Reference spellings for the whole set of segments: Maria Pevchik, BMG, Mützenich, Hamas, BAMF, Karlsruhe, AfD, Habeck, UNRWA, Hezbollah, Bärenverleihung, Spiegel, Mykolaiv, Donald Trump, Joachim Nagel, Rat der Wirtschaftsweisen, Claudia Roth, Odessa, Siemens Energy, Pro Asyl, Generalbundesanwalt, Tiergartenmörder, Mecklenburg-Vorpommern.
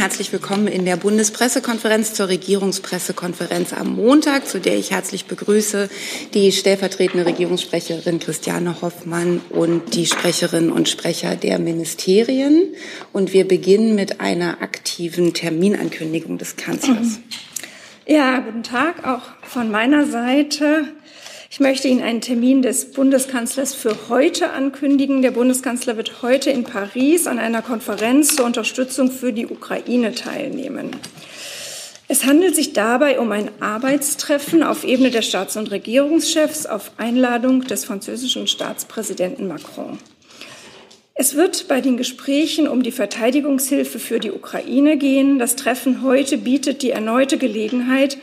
herzlich willkommen in der Bundespressekonferenz zur Regierungspressekonferenz am Montag, zu der ich herzlich begrüße die stellvertretende Regierungssprecherin Christiane Hoffmann und die Sprecherinnen und Sprecher der Ministerien. Und wir beginnen mit einer aktiven Terminankündigung des Kanzlers. Ja, guten Tag auch von meiner Seite. Ich möchte Ihnen einen Termin des Bundeskanzlers für heute ankündigen. Der Bundeskanzler wird heute in Paris an einer Konferenz zur Unterstützung für die Ukraine teilnehmen. Es handelt sich dabei um ein Arbeitstreffen auf Ebene der Staats- und Regierungschefs auf Einladung des französischen Staatspräsidenten Macron. Es wird bei den Gesprächen um die Verteidigungshilfe für die Ukraine gehen. Das Treffen heute bietet die erneute Gelegenheit,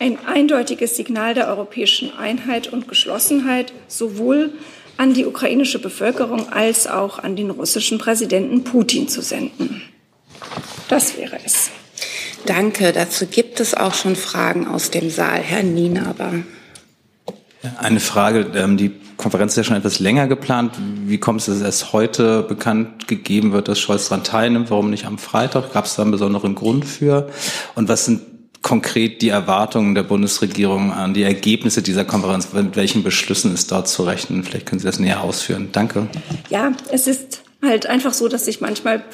ein eindeutiges Signal der europäischen Einheit und Geschlossenheit sowohl an die ukrainische Bevölkerung als auch an den russischen Präsidenten Putin zu senden. Das wäre es. Danke. Dazu gibt es auch schon Fragen aus dem Saal. Herr Nienaber. Eine Frage. Die Konferenz ist ja schon etwas länger geplant. Wie kommt es, dass erst heute bekannt gegeben wird, dass Scholz daran teilnimmt? Warum nicht am Freitag? Gab es da einen besonderen Grund für? Und was sind konkret die Erwartungen der Bundesregierung an die Ergebnisse dieser Konferenz? Mit welchen Beschlüssen ist dort zu rechnen? Vielleicht können Sie das näher ausführen. Danke. Ja, es ist halt einfach so, dass sich manchmal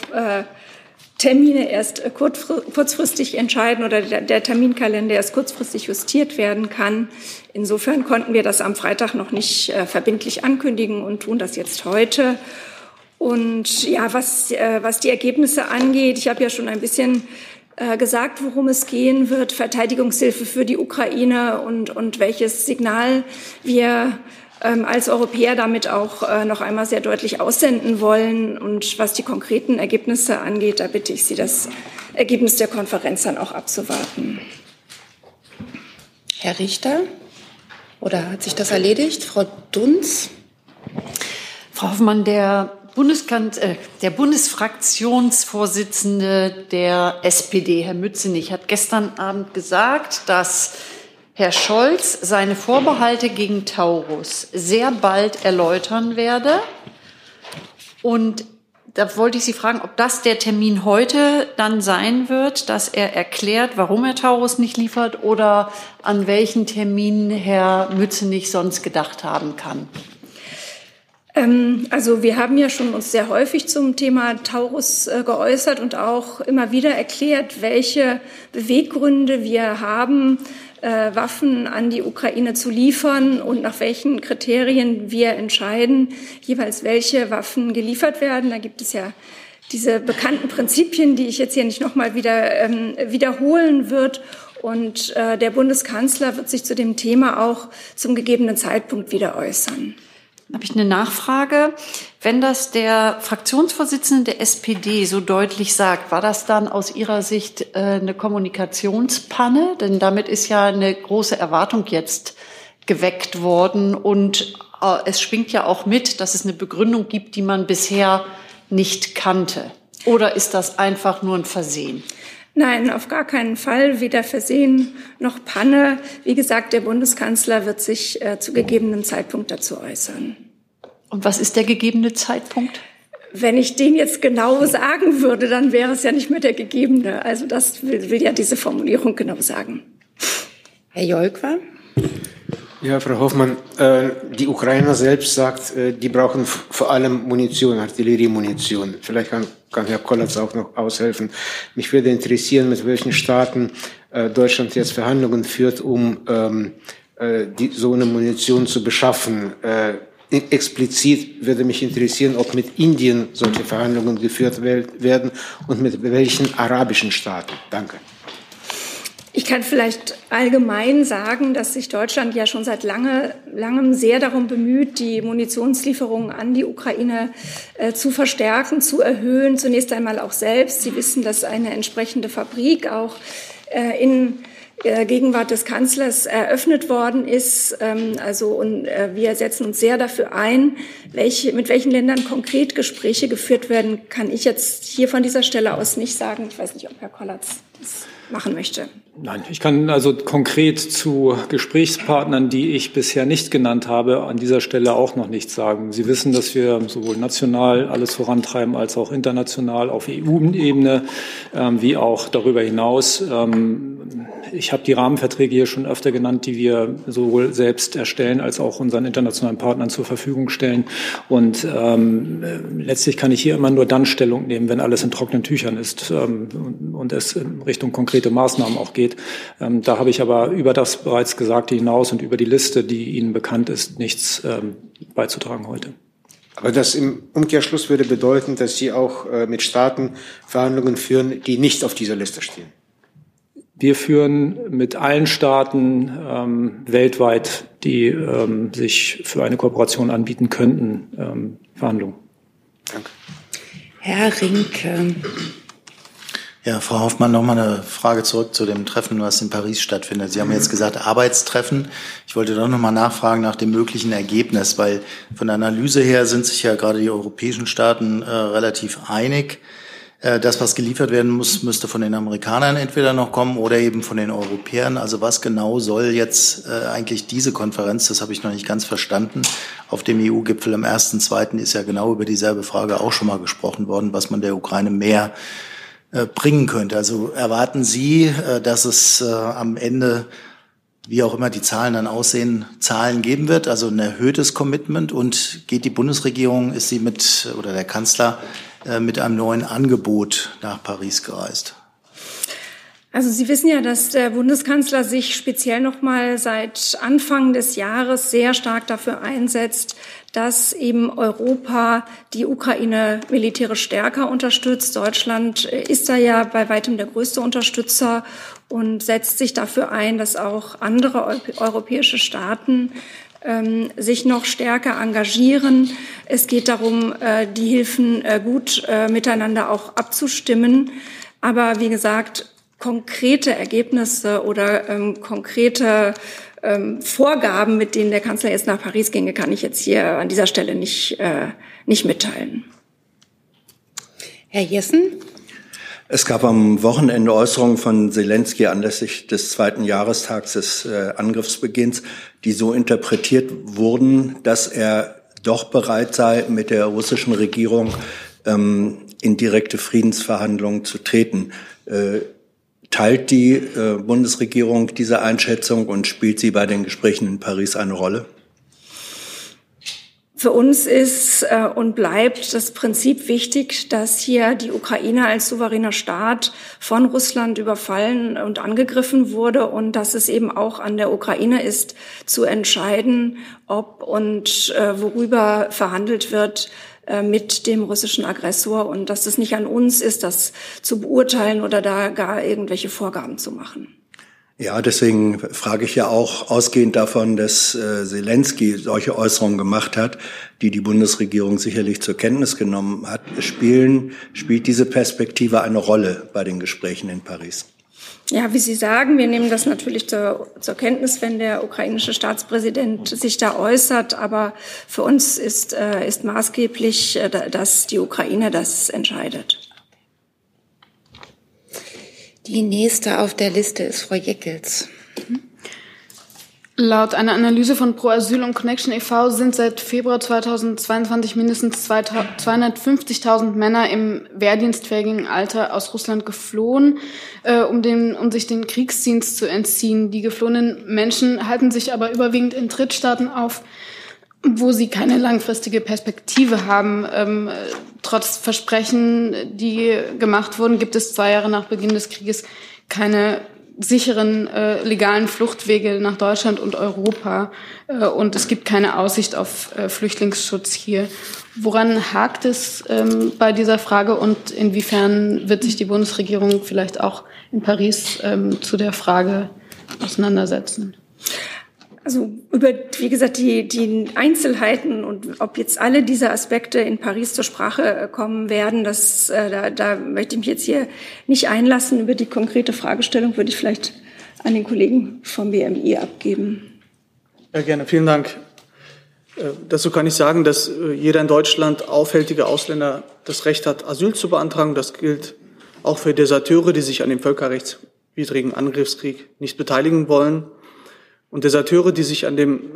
Termine erst kurzfristig entscheiden oder der Terminkalender erst kurzfristig justiert werden kann. Insofern konnten wir das am Freitag noch nicht verbindlich ankündigen und tun das jetzt heute. Und ja, was die Ergebnisse angeht, ich habe ja schon ein bisschen gesagt, worum es gehen wird, Verteidigungshilfe für die Ukraine und welches Signal wir als Europäer damit auch noch einmal sehr deutlich aussenden wollen. Und was die konkreten Ergebnisse angeht, da bitte ich Sie, das Ergebnis der Konferenz dann auch abzuwarten. Herr Richter? Oder hat sich das erledigt? Frau Dunz? Frau Hoffmann, der Bundesfraktionsvorsitzende der SPD, Herr Mützenich, hat gestern Abend gesagt, dass Herr Scholz seine Vorbehalte gegen Taurus sehr bald erläutern werde. Und da wollte ich Sie fragen, ob das der Termin heute dann sein wird, dass er erklärt, warum er Taurus nicht liefert oder an welchen Termin Herr Mützenich sonst gedacht haben kann. Also wir haben ja schon uns sehr häufig zum Thema Taurus geäußert und auch immer wieder erklärt, welche Beweggründe wir haben, Waffen an die Ukraine zu liefern und nach welchen Kriterien wir entscheiden, jeweils welche Waffen geliefert werden. Da gibt es ja diese bekannten Prinzipien, die ich jetzt hier nicht nochmal wiederholen wird. Und der Bundeskanzler wird sich zu dem Thema auch zum gegebenen Zeitpunkt wieder äußern. Habe ich eine Nachfrage. Wenn das der Fraktionsvorsitzende der SPD so deutlich sagt, war das dann aus Ihrer Sicht eine Kommunikationspanne? Denn damit ist ja eine große Erwartung jetzt geweckt worden. Und es schwingt ja auch mit, dass es eine Begründung gibt, die man bisher nicht kannte. Oder ist das einfach nur ein Versehen? Nein, auf gar keinen Fall. Weder Versehen noch Panne. Wie gesagt, der Bundeskanzler wird sich zu gegebenem Zeitpunkt dazu äußern. Und was ist der gegebene Zeitpunkt? Wenn ich den jetzt genau sagen würde, dann wäre es ja nicht mehr der gegebene. Also das will ja diese Formulierung genau sagen. Herr Jolkwa? Ja, Frau Hoffmann, die Ukrainer selbst sagt, die brauchen vor allem Munition, Artilleriemunition. Vielleicht kann Herr Kollatz auch noch aushelfen. Mich würde interessieren, mit welchen Staaten Deutschland jetzt Verhandlungen führt, um so eine Munition zu beschaffen. Explizit würde mich interessieren, ob mit Indien solche Verhandlungen geführt werden und mit welchen arabischen Staaten. Danke. Ich kann vielleicht allgemein sagen, dass sich Deutschland ja schon seit langem sehr darum bemüht, die Munitionslieferungen an die Ukraine zu verstärken, zu erhöhen. Zunächst einmal auch selbst. Sie wissen, dass eine entsprechende Fabrik auch in Gegenwart des Kanzlers eröffnet worden ist. Wir setzen uns sehr dafür ein, mit welchen Ländern konkret Gespräche geführt werden, kann ich jetzt hier von dieser Stelle aus nicht sagen. Ich weiß nicht, ob Herr Kollatz Konferenz machen möchte? Nein, ich kann also konkret zu Gesprächspartnern, die ich bisher nicht genannt habe, an dieser Stelle auch noch nichts sagen. Sie wissen, dass wir sowohl national alles vorantreiben als auch international auf EU-Ebene, wie auch darüber hinaus. Ich habe die Rahmenverträge hier schon öfter genannt, die wir sowohl selbst erstellen als auch unseren internationalen Partnern zur Verfügung stellen. Und letztlich kann ich hier immer nur dann Stellung nehmen, wenn alles in trockenen Tüchern ist und es in Richtung konkrete Maßnahmen auch geht. Da habe ich aber über das bereits Gesagte hinaus und über die Liste, die Ihnen bekannt ist, nichts beizutragen heute. Aber das im Umkehrschluss würde bedeuten, dass Sie auch mit Staaten Verhandlungen führen, die nicht auf dieser Liste stehen. Wir führen mit allen Staaten weltweit, die sich für eine Kooperation anbieten könnten, Verhandlungen. Danke. Herr Rinke. Ja, Frau Hoffmann, noch mal eine Frage zurück zu dem Treffen, was in Paris stattfindet. Sie haben jetzt gesagt, Arbeitstreffen. Ich wollte doch noch mal nachfragen nach dem möglichen Ergebnis, weil von der Analyse her sind sich ja gerade die europäischen Staaten relativ einig. Das, was geliefert werden muss, müsste von den Amerikanern entweder noch kommen oder eben von den Europäern. Also was genau soll jetzt eigentlich diese Konferenz, das habe ich noch nicht ganz verstanden, auf dem EU-Gipfel am 1.2. ist ja genau über dieselbe Frage auch schon mal gesprochen worden, was man der Ukraine mehr bringen könnte. Also erwarten Sie, dass es am Ende, wie auch immer die Zahlen dann aussehen, Zahlen geben wird, also ein erhöhtes Commitment? Und geht die Bundesregierung, ist sie mit, oder der Kanzler, mit einem neuen Angebot nach Paris gereist? Also Sie wissen ja, dass der Bundeskanzler sich speziell noch mal seit Anfang des Jahres sehr stark dafür einsetzt, dass eben Europa die Ukraine militärisch stärker unterstützt. Deutschland ist da ja bei weitem der größte Unterstützer und setzt sich dafür ein, dass auch andere europäische Staaten sich noch stärker engagieren. Es geht darum, die Hilfen gut miteinander auch abzustimmen. Aber wie gesagt, konkrete Ergebnisse oder konkrete Vorgaben, mit denen der Kanzler jetzt nach Paris ginge, kann ich jetzt hier an dieser Stelle nicht mitteilen. Herr Jessen? Es gab am Wochenende Äußerungen von Selenskyj anlässlich des 2. Jahrestags des Angriffsbeginns, die so interpretiert wurden, dass er doch bereit sei, mit der russischen Regierung in direkte Friedensverhandlungen zu treten. Teilt die Bundesregierung diese Einschätzung und spielt sie bei den Gesprächen in Paris eine Rolle? Für uns ist und bleibt das Prinzip wichtig, dass hier die Ukraine als souveräner Staat von Russland überfallen und angegriffen wurde und dass es eben auch an der Ukraine ist, zu entscheiden, ob und worüber verhandelt wird mit dem russischen Aggressor und dass es nicht an uns ist, das zu beurteilen oder da gar irgendwelche Vorgaben zu machen. Ja, deswegen frage ich ja auch ausgehend davon, dass Selenskyj solche Äußerungen gemacht hat, die die Bundesregierung sicherlich zur Kenntnis genommen hat. Spielt diese Perspektive eine Rolle bei den Gesprächen in Paris? Ja, wie Sie sagen, wir nehmen das natürlich zur Kenntnis, wenn der ukrainische Staatspräsident sich da äußert. Aber für uns ist maßgeblich, dass die Ukraine das entscheidet. Die nächste auf der Liste ist Frau Jeckels. Laut einer Analyse von Pro Asyl und Connection e.V. sind seit Februar 2022 mindestens 250.000 Männer im wehrdienstfähigen Alter aus Russland geflohen, um sich den Kriegsdienst zu entziehen. Die geflohenen Menschen halten sich aber überwiegend in Drittstaaten auf, wo sie keine langfristige Perspektive haben. Trotz Versprechen, die gemacht wurden, gibt es 2 Jahre nach Beginn des Krieges keine sicheren legalen Fluchtwege nach Deutschland und Europa. Und es gibt keine Aussicht auf Flüchtlingsschutz hier. Woran hakt es bei dieser Frage und inwiefern wird sich die Bundesregierung vielleicht auch in Paris zu der Frage auseinandersetzen? Also über, wie gesagt, die Einzelheiten und ob jetzt alle diese Aspekte in Paris zur Sprache kommen werden, da möchte ich mich jetzt hier nicht einlassen. Über die konkrete Fragestellung würde ich vielleicht an den Kollegen vom BMI abgeben. Ja, gerne. Vielen Dank. Dazu kann ich sagen, dass jeder in Deutschland aufhältige Ausländer das Recht hat, Asyl zu beantragen. Das gilt auch für Deserteure, die sich an dem völkerrechtswidrigen Angriffskrieg nicht beteiligen wollen. Und Deserteure, die sich an dem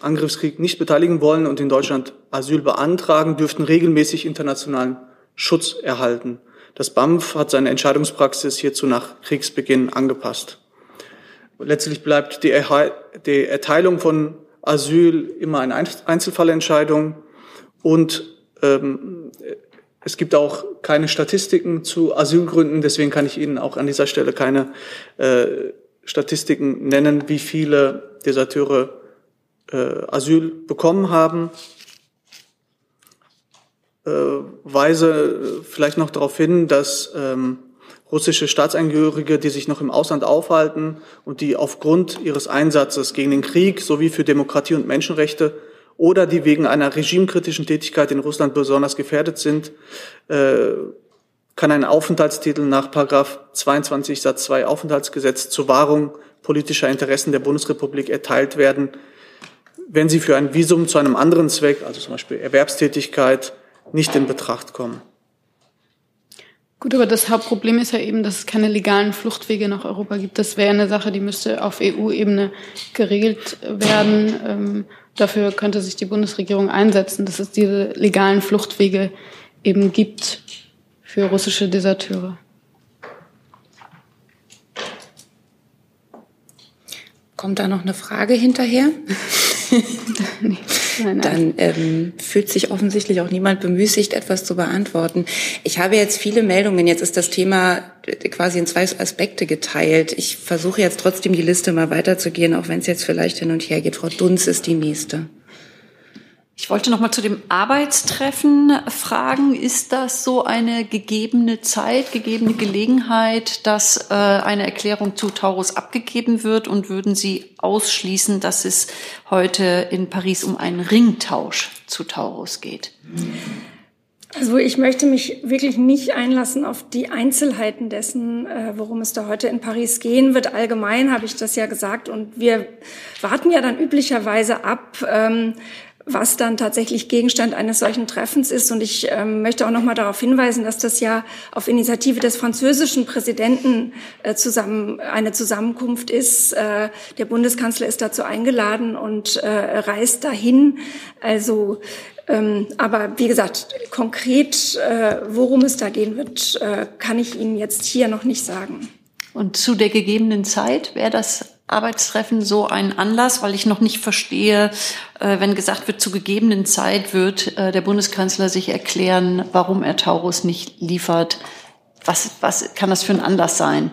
Angriffskrieg nicht beteiligen wollen und in Deutschland Asyl beantragen, dürften regelmäßig internationalen Schutz erhalten. Das BAMF hat seine Entscheidungspraxis hierzu nach Kriegsbeginn angepasst. Letztlich bleibt die Erteilung von Asyl immer eine Einzelfallentscheidung und es gibt auch keine Statistiken zu Asylgründen, deswegen kann ich Ihnen auch an dieser Stelle keine Statistiken nennen, wie viele Deserteure Asyl bekommen haben. Weise vielleicht noch darauf hin, dass russische Staatsangehörige, die sich noch im Ausland aufhalten und die aufgrund ihres Einsatzes gegen den Krieg sowie für Demokratie und Menschenrechte oder die wegen einer regimekritischen Tätigkeit in Russland besonders gefährdet sind, kann ein Aufenthaltstitel nach § 22 Satz 2 Aufenthaltsgesetz zur Wahrung politischer Interessen der Bundesrepublik erteilt werden, wenn sie für ein Visum zu einem anderen Zweck, also zum Beispiel Erwerbstätigkeit, nicht in Betracht kommen. Gut, aber das Hauptproblem ist ja eben, dass es keine legalen Fluchtwege nach Europa gibt. Das wäre eine Sache, die müsste auf EU-Ebene geregelt werden. Dafür könnte sich die Bundesregierung einsetzen, dass es diese legalen Fluchtwege eben gibt für russische Deserteure. Kommt da noch eine Frage hinterher? Nee, nein. Dann fühlt sich offensichtlich auch niemand bemüßigt, etwas zu beantworten. Ich habe jetzt viele Meldungen. Jetzt ist das Thema quasi in zwei Aspekte geteilt. Ich versuche jetzt trotzdem die Liste mal weiterzugehen, auch wenn es jetzt vielleicht hin und her geht. Frau Dunz ist die Nächste. Ich wollte noch mal zu dem Arbeitstreffen fragen. Ist das so eine gegebene Zeit, gegebene Gelegenheit, dass eine Erklärung zu Taurus abgegeben wird? Und würden Sie ausschließen, dass es heute in Paris um einen Ringtausch zu Taurus geht? Also ich möchte mich wirklich nicht einlassen auf die Einzelheiten dessen, worum es da heute in Paris gehen wird. Allgemein habe ich das ja gesagt. Und wir warten ja dann üblicherweise ab, was dann tatsächlich Gegenstand eines solchen Treffens ist. Und ich möchte auch noch mal darauf hinweisen, dass das ja auf Initiative des französischen Präsidenten eine Zusammenkunft ist. Der Bundeskanzler ist dazu eingeladen und reist dahin. Also, aber wie gesagt, konkret, worum es da gehen wird, kann ich Ihnen jetzt hier noch nicht sagen. Und zu der gegebenen Zeit wäre das Arbeitstreffen so ein Anlass, weil ich noch nicht verstehe, wenn gesagt wird, zu gegebenen Zeit wird der Bundeskanzler sich erklären, warum er Taurus nicht liefert. Was kann das für ein Anlass sein?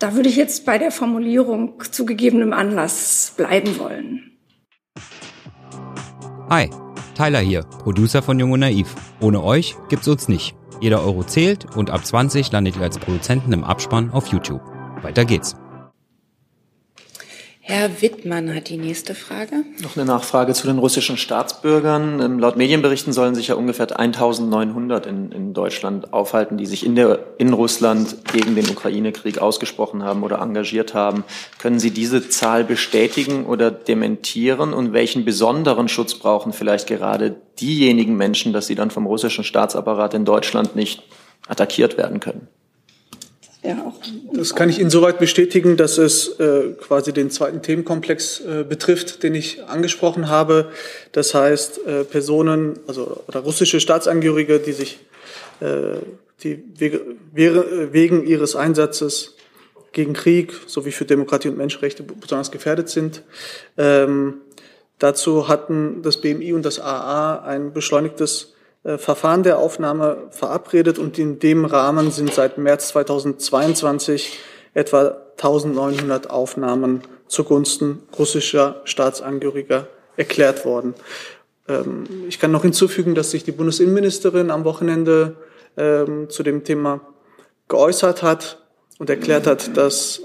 Da würde ich jetzt bei der Formulierung zu gegebenem Anlass bleiben wollen. Hi, Tyler hier, Producer von Jung und Naiv. Ohne euch gibt's uns nicht. Jeder Euro zählt und ab 20 landet ihr als Produzenten im Abspann auf YouTube. Weiter geht's. Herr Wittmann hat die nächste Frage. Noch eine Nachfrage zu den russischen Staatsbürgern. Laut Medienberichten sollen sich ja ungefähr 1900 in Deutschland aufhalten, die sich in Russland gegen den Ukraine-Krieg ausgesprochen haben oder engagiert haben. Können Sie diese Zahl bestätigen oder dementieren? Und welchen besonderen Schutz brauchen vielleicht gerade diejenigen Menschen, dass sie dann vom russischen Staatsapparat in Deutschland nicht attackiert werden können? Das kann ich insoweit bestätigen, dass es quasi den zweiten Themenkomplex betrifft, den ich angesprochen habe. Das heißt, Personen, also oder russische Staatsangehörige, die sich wegen ihres Einsatzes gegen Krieg sowie für Demokratie und Menschenrechte besonders gefährdet sind. Dazu hatten das BMI und das AA ein beschleunigtes Verfahren der Aufnahme verabredet und in dem Rahmen sind seit März 2022 etwa 1900 Aufnahmen zugunsten russischer Staatsangehöriger erklärt worden. Ich kann noch hinzufügen, dass sich die Bundesinnenministerin am Wochenende zu dem Thema geäußert hat und erklärt hat, dass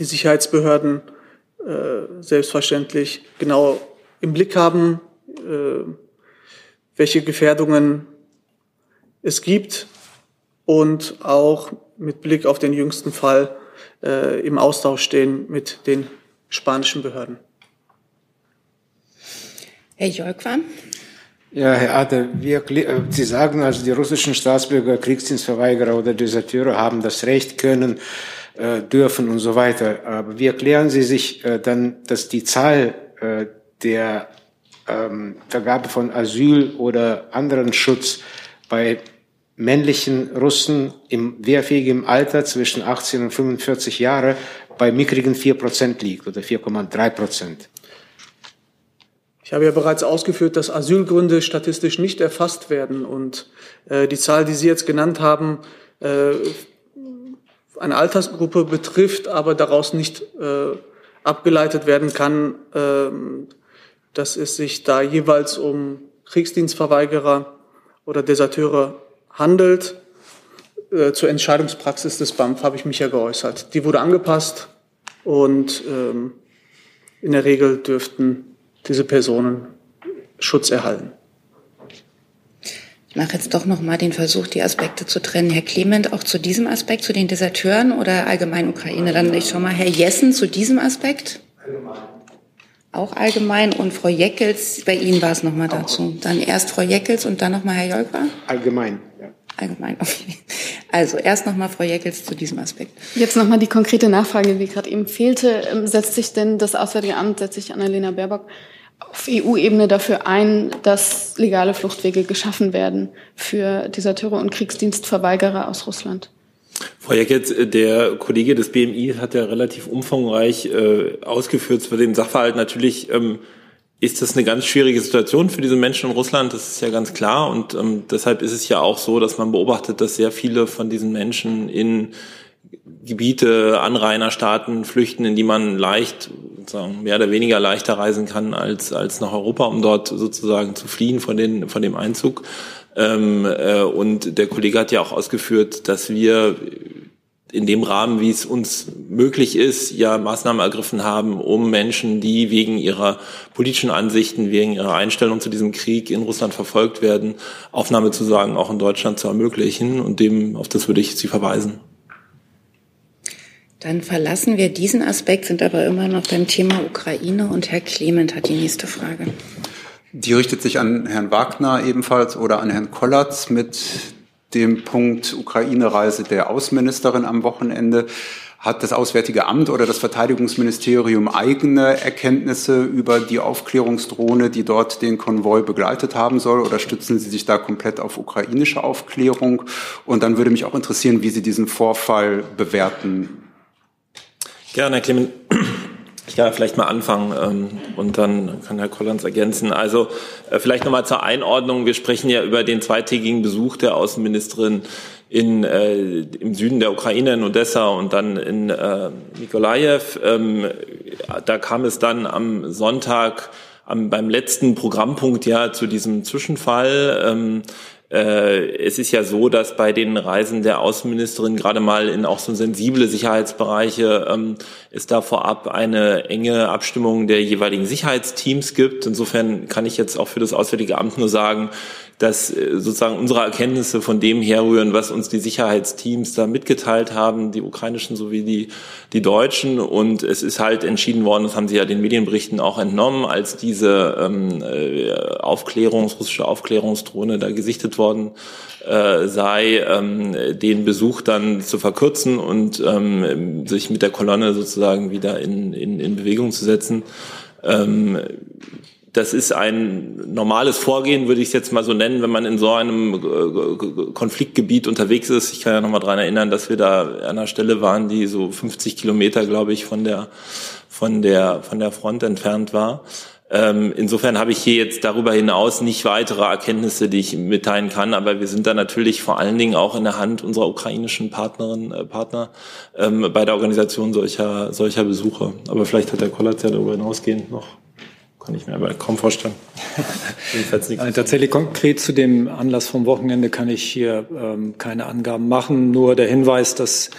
die Sicherheitsbehörden selbstverständlich genau im Blick haben, welche Gefährdungen es gibt und auch mit Blick auf den jüngsten Fall im Austausch stehen mit den spanischen Behörden. Herr Jolkwan? Ja, Herr Ader, Sie sagen, also die russischen Staatsbürger, Kriegsdienstverweigerer oder Deserteure haben das Recht, können, dürfen und so weiter. Aber wie erklären Sie sich dann, dass die Zahl der Vergabe von Asyl oder anderen Schutz bei männlichen Russen im wehrfähigen Alter zwischen 18 und 45 Jahre bei mickrigen 4% liegt oder 4,3%? Ich habe ja bereits ausgeführt, dass Asylgründe statistisch nicht erfasst werden. Und die Zahl, die Sie jetzt genannt haben, eine Altersgruppe betrifft, aber daraus nicht abgeleitet werden kann, dass es sich da jeweils um Kriegsdienstverweigerer oder Deserteure handelt. Zur Entscheidungspraxis des BAMF habe ich mich ja geäußert. Die wurde angepasst und in der Regel dürften diese Personen Schutz erhalten. Ich mache jetzt doch noch mal den Versuch, die Aspekte zu trennen. Herr Clement, auch zu diesem Aspekt, zu den Deserteuren oder allgemein Ukraine? Dann ich schau mal, Herr Jessen, zu diesem Aspekt? Allgemein. Auch allgemein. Und Frau Jeckels, bei Ihnen war es noch mal dazu. Dann erst Frau Jeckels und dann noch mal Herr Jolkwa? Allgemein, ja. Allgemein, okay. Also erst noch mal Frau Jeckels zu diesem Aspekt. Jetzt noch mal die konkrete Nachfrage, die gerade eben fehlte. Setzt sich denn das Auswärtige Amt, setzt sich Annalena Baerbock auf EU-Ebene dafür ein, dass legale Fluchtwege geschaffen werden für Deserteure und Kriegsdienstverweigerer aus Russland? Frau Jeckels, der Kollege des BMI hat ja relativ umfangreich ausgeführt zu dem Sachverhalt. Natürlich ist das eine ganz schwierige Situation für diese Menschen in Russland, das ist ja ganz klar. Und deshalb ist es ja auch so, dass man beobachtet, dass sehr viele von diesen Menschen in Gebiete, Anrainerstaaten flüchten, in die man leicht, sozusagen mehr oder weniger leichter reisen kann als nach Europa, um dort sozusagen zu fliehen von dem Einzug. Und der Kollege hat ja auch ausgeführt, dass wir in dem Rahmen, wie es uns möglich ist, ja Maßnahmen ergriffen haben, um Menschen, die wegen ihrer politischen Ansichten, wegen ihrer Einstellung zu diesem Krieg in Russland verfolgt werden, Aufnahmezusagen auch in Deutschland zu ermöglichen. Und auf das würde ich Sie verweisen. Dann verlassen wir diesen Aspekt, sind aber immer noch beim Thema Ukraine. Und Herr Clement hat die nächste Frage. Die richtet sich an Herrn Wagner ebenfalls oder an Herrn Kollatz mit dem Punkt Ukraine-Reise der Außenministerin am Wochenende. Hat das Auswärtige Amt oder das Verteidigungsministerium eigene Erkenntnisse über die Aufklärungsdrohne, die dort den Konvoi begleitet haben soll? Oder stützen Sie sich da komplett auf ukrainische Aufklärung? Und dann würde mich auch interessieren, wie Sie diesen Vorfall bewerten. Gerne, Herr Clement. Ich kann vielleicht mal anfangen und dann kann Herr Kollatz ergänzen. Also vielleicht nochmal zur Einordnung. Wir sprechen ja über den zweitägigen Besuch der Außenministerin im Süden der Ukraine, in Odessa und dann in Mykolaiv. Da kam es dann am Sonntag beim letzten Programmpunkt ja zu diesem Zwischenfall. Es ist ja so, dass bei den Reisen der Außenministerin gerade mal in auch so sensible Sicherheitsbereiche es da vorab eine enge Abstimmung der jeweiligen Sicherheitsteams gibt. Insofern kann ich jetzt auch für das Auswärtige Amt nur sagen, dass sozusagen unsere Erkenntnisse von dem herrühren, was uns die Sicherheitsteams da mitgeteilt haben, die ukrainischen sowie die deutschen. Und es ist halt entschieden worden, das haben Sie ja den Medienberichten auch entnommen, als diese russische Aufklärungsdrohne da gesichtet worden sei, den Besuch dann zu verkürzen und sich mit der Kolonne sozusagen wieder in Bewegung zu setzen. Das ist ein normales Vorgehen, würde ich es jetzt mal so nennen, wenn man in so einem Konfliktgebiet unterwegs ist. Ich kann ja nochmal dran erinnern, dass wir da an einer Stelle waren, die so 50 Kilometer, glaube ich, von der Front entfernt war. Insofern habe ich hier jetzt darüber hinaus nicht weitere Erkenntnisse, die ich mitteilen kann, aber wir sind da natürlich vor allen Dingen auch in der Hand unserer ukrainischen Partner bei der Organisation solcher Besuche. Aber vielleicht hat der Kollatz ja darüber hinausgehend noch. Kann ich mir aber kaum vorstellen. Tatsächlich konkret zu dem Anlass vom Wochenende kann ich hier keine Angaben machen. Nur der Hinweis, dass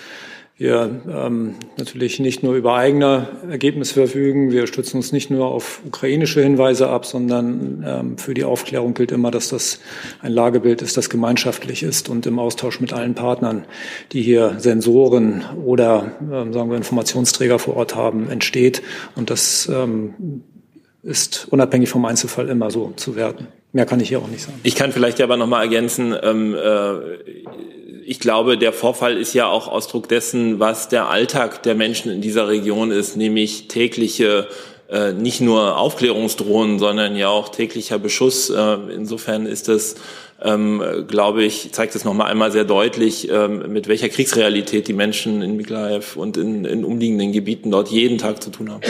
wir natürlich nicht nur über eigene Ergebnisse verfügen. Wir stützen uns nicht nur auf ukrainische Hinweise ab, sondern für die Aufklärung gilt immer, dass das ein Lagebild ist, das gemeinschaftlich ist und im Austausch mit allen Partnern, die hier Sensoren oder, sagen wir, Informationsträger vor Ort haben, entsteht. Und das ist unabhängig vom Einzelfall immer so zu werten. Mehr kann ich hier auch nicht sagen. Ich kann vielleicht aber nochmal ergänzen, ich glaube, der Vorfall ist ja auch Ausdruck dessen, was der Alltag der Menschen in dieser Region ist, nämlich tägliche, nicht nur Aufklärungsdrohnen, sondern ja auch täglicher Beschuss. Insofern ist das, glaube ich, zeigt es nochmal einmal sehr deutlich, mit welcher Kriegsrealität die Menschen in Mykolaiv und in umliegenden Gebieten dort jeden Tag zu tun haben.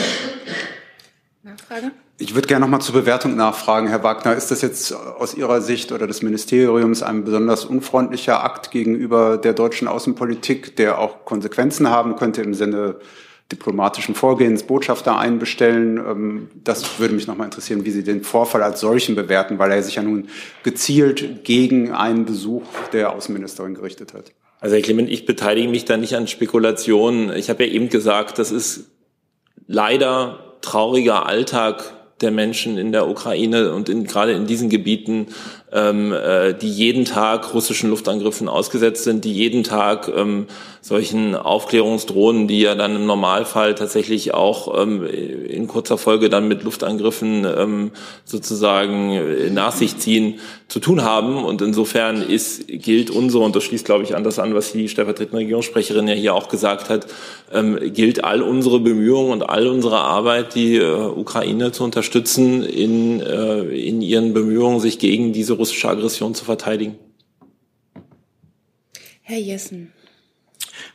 Nachfrage? Ich würde gerne nochmal zur Bewertung nachfragen, Herr Wagner. Ist das jetzt aus Ihrer Sicht oder des Ministeriums ein besonders unfreundlicher Akt gegenüber der deutschen Außenpolitik, der auch Konsequenzen haben könnte im Sinne diplomatischen Vorgehens, Botschafter einbestellen? Das würde mich nochmal interessieren, wie Sie den Vorfall als solchen bewerten, weil er sich ja nun gezielt gegen einen Besuch der Außenministerin gerichtet hat. Also Herr Clement, ich beteilige mich da nicht an Spekulationen. Ich habe ja eben gesagt, das ist leider trauriger Alltag der Menschen in der Ukraine und gerade in diesen Gebieten, die jeden Tag russischen Luftangriffen ausgesetzt sind, die jeden Tag solchen Aufklärungsdrohnen, die ja dann im Normalfall tatsächlich auch in kurzer Folge dann mit Luftangriffen sozusagen nach sich ziehen, zu tun haben. Und insofern gilt unsere, und das schließt, glaube ich, an das an, was die stellvertretende Regierungssprecherin ja hier auch gesagt hat, gilt all unsere Bemühungen und all unsere Arbeit, die Ukraine zu unterstützen in ihren Bemühungen, sich gegen diese russische Aggression zu verteidigen. Herr Jessen.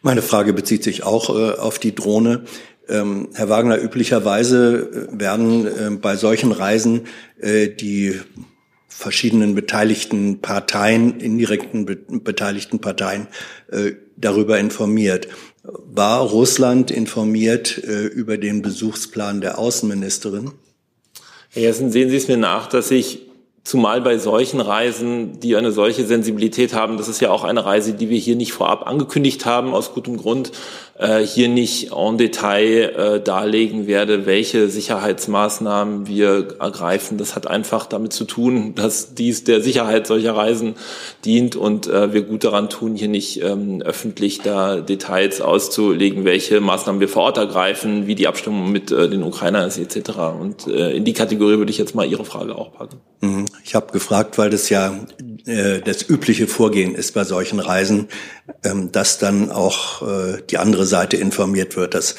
Meine Frage bezieht sich auch auf die Drohne. Herr Wagner, üblicherweise werden bei solchen Reisen die verschiedenen beteiligten Parteien, indirekten beteiligten Parteien darüber informiert. War Russland informiert über den Besuchsplan der Außenministerin? Herr Jessen, sehen Sie es mir nach, dass ich zumal bei solchen Reisen, die eine solche Sensibilität haben, das ist ja auch eine Reise, die wir hier nicht vorab angekündigt haben, aus gutem Grund, hier nicht en Detail darlegen werde, welche Sicherheitsmaßnahmen wir ergreifen. Das hat einfach damit zu tun, dass dies der Sicherheit solcher Reisen dient und wir gut daran tun, hier nicht öffentlich da Details auszulegen, welche Maßnahmen wir vor Ort ergreifen, wie die Abstimmung mit den Ukrainern ist etc. Und in die Kategorie würde ich jetzt mal Ihre Frage auch packen. Mhm. Ich habe gefragt, weil das ja das übliche Vorgehen ist bei solchen Reisen, dass dann auch die andere Seite informiert wird. Das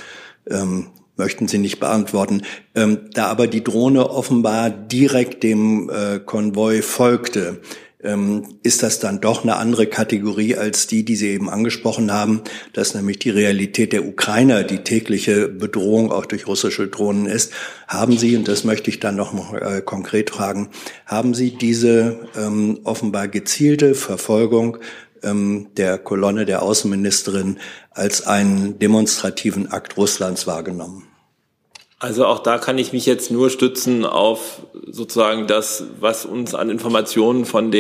möchten Sie nicht beantworten. Da aber die Drohne offenbar direkt dem Konvoi folgte, ist das dann doch eine andere Kategorie als die Sie eben angesprochen haben, dass nämlich die Realität der Ukrainer die tägliche Bedrohung auch durch russische Drohnen ist. Haben Sie, und das möchte ich dann noch mal konkret fragen, haben Sie diese offenbar gezielte Verfolgung der Kolonne der Außenministerin als einen demonstrativen Akt Russlands wahrgenommen? Also auch da kann ich mich jetzt nur stützen auf sozusagen das, was uns an Informationen von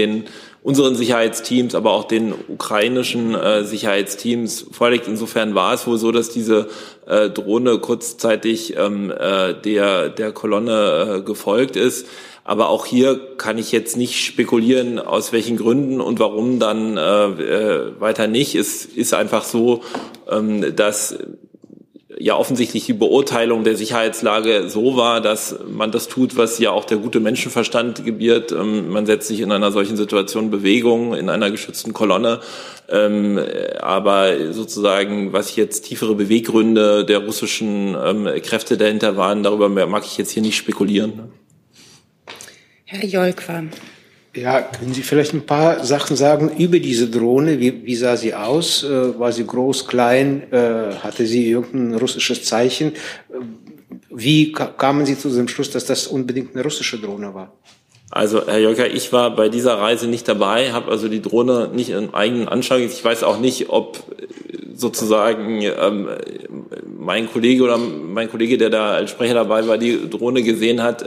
unseren Sicherheitsteams, aber auch den ukrainischen Sicherheitsteams vorliegt. Insofern war es wohl so, dass diese Drohne kurzzeitig der Kolonne gefolgt ist. Aber auch hier kann ich jetzt nicht spekulieren, aus welchen Gründen und warum dann weiter nicht. Es ist einfach so, dass ja offensichtlich die Beurteilung der Sicherheitslage so war, dass man das tut, was ja auch der gute Menschenverstand gebiert. Man setzt sich in einer solchen Situation in Bewegung, in einer geschützten Kolonne. Aber sozusagen, was jetzt tiefere Beweggründe der russischen Kräfte dahinter waren, darüber mag ich jetzt hier nicht spekulieren. Herr Jolkwa. Ja, können Sie vielleicht ein paar Sachen sagen über diese Drohne? Wie sah sie aus? War sie groß, klein? Hatte sie irgendein russisches Zeichen? Wie kamen Sie zu dem Schluss, dass das unbedingt eine russische Drohne war? Also, Herr Jolkwa, ich war bei dieser Reise nicht dabei, habe also die Drohne nicht in eigenen Anschlag. Ich weiß auch nicht, ob sozusagen mein Kollege, der da als Sprecher dabei war, die Drohne gesehen hat.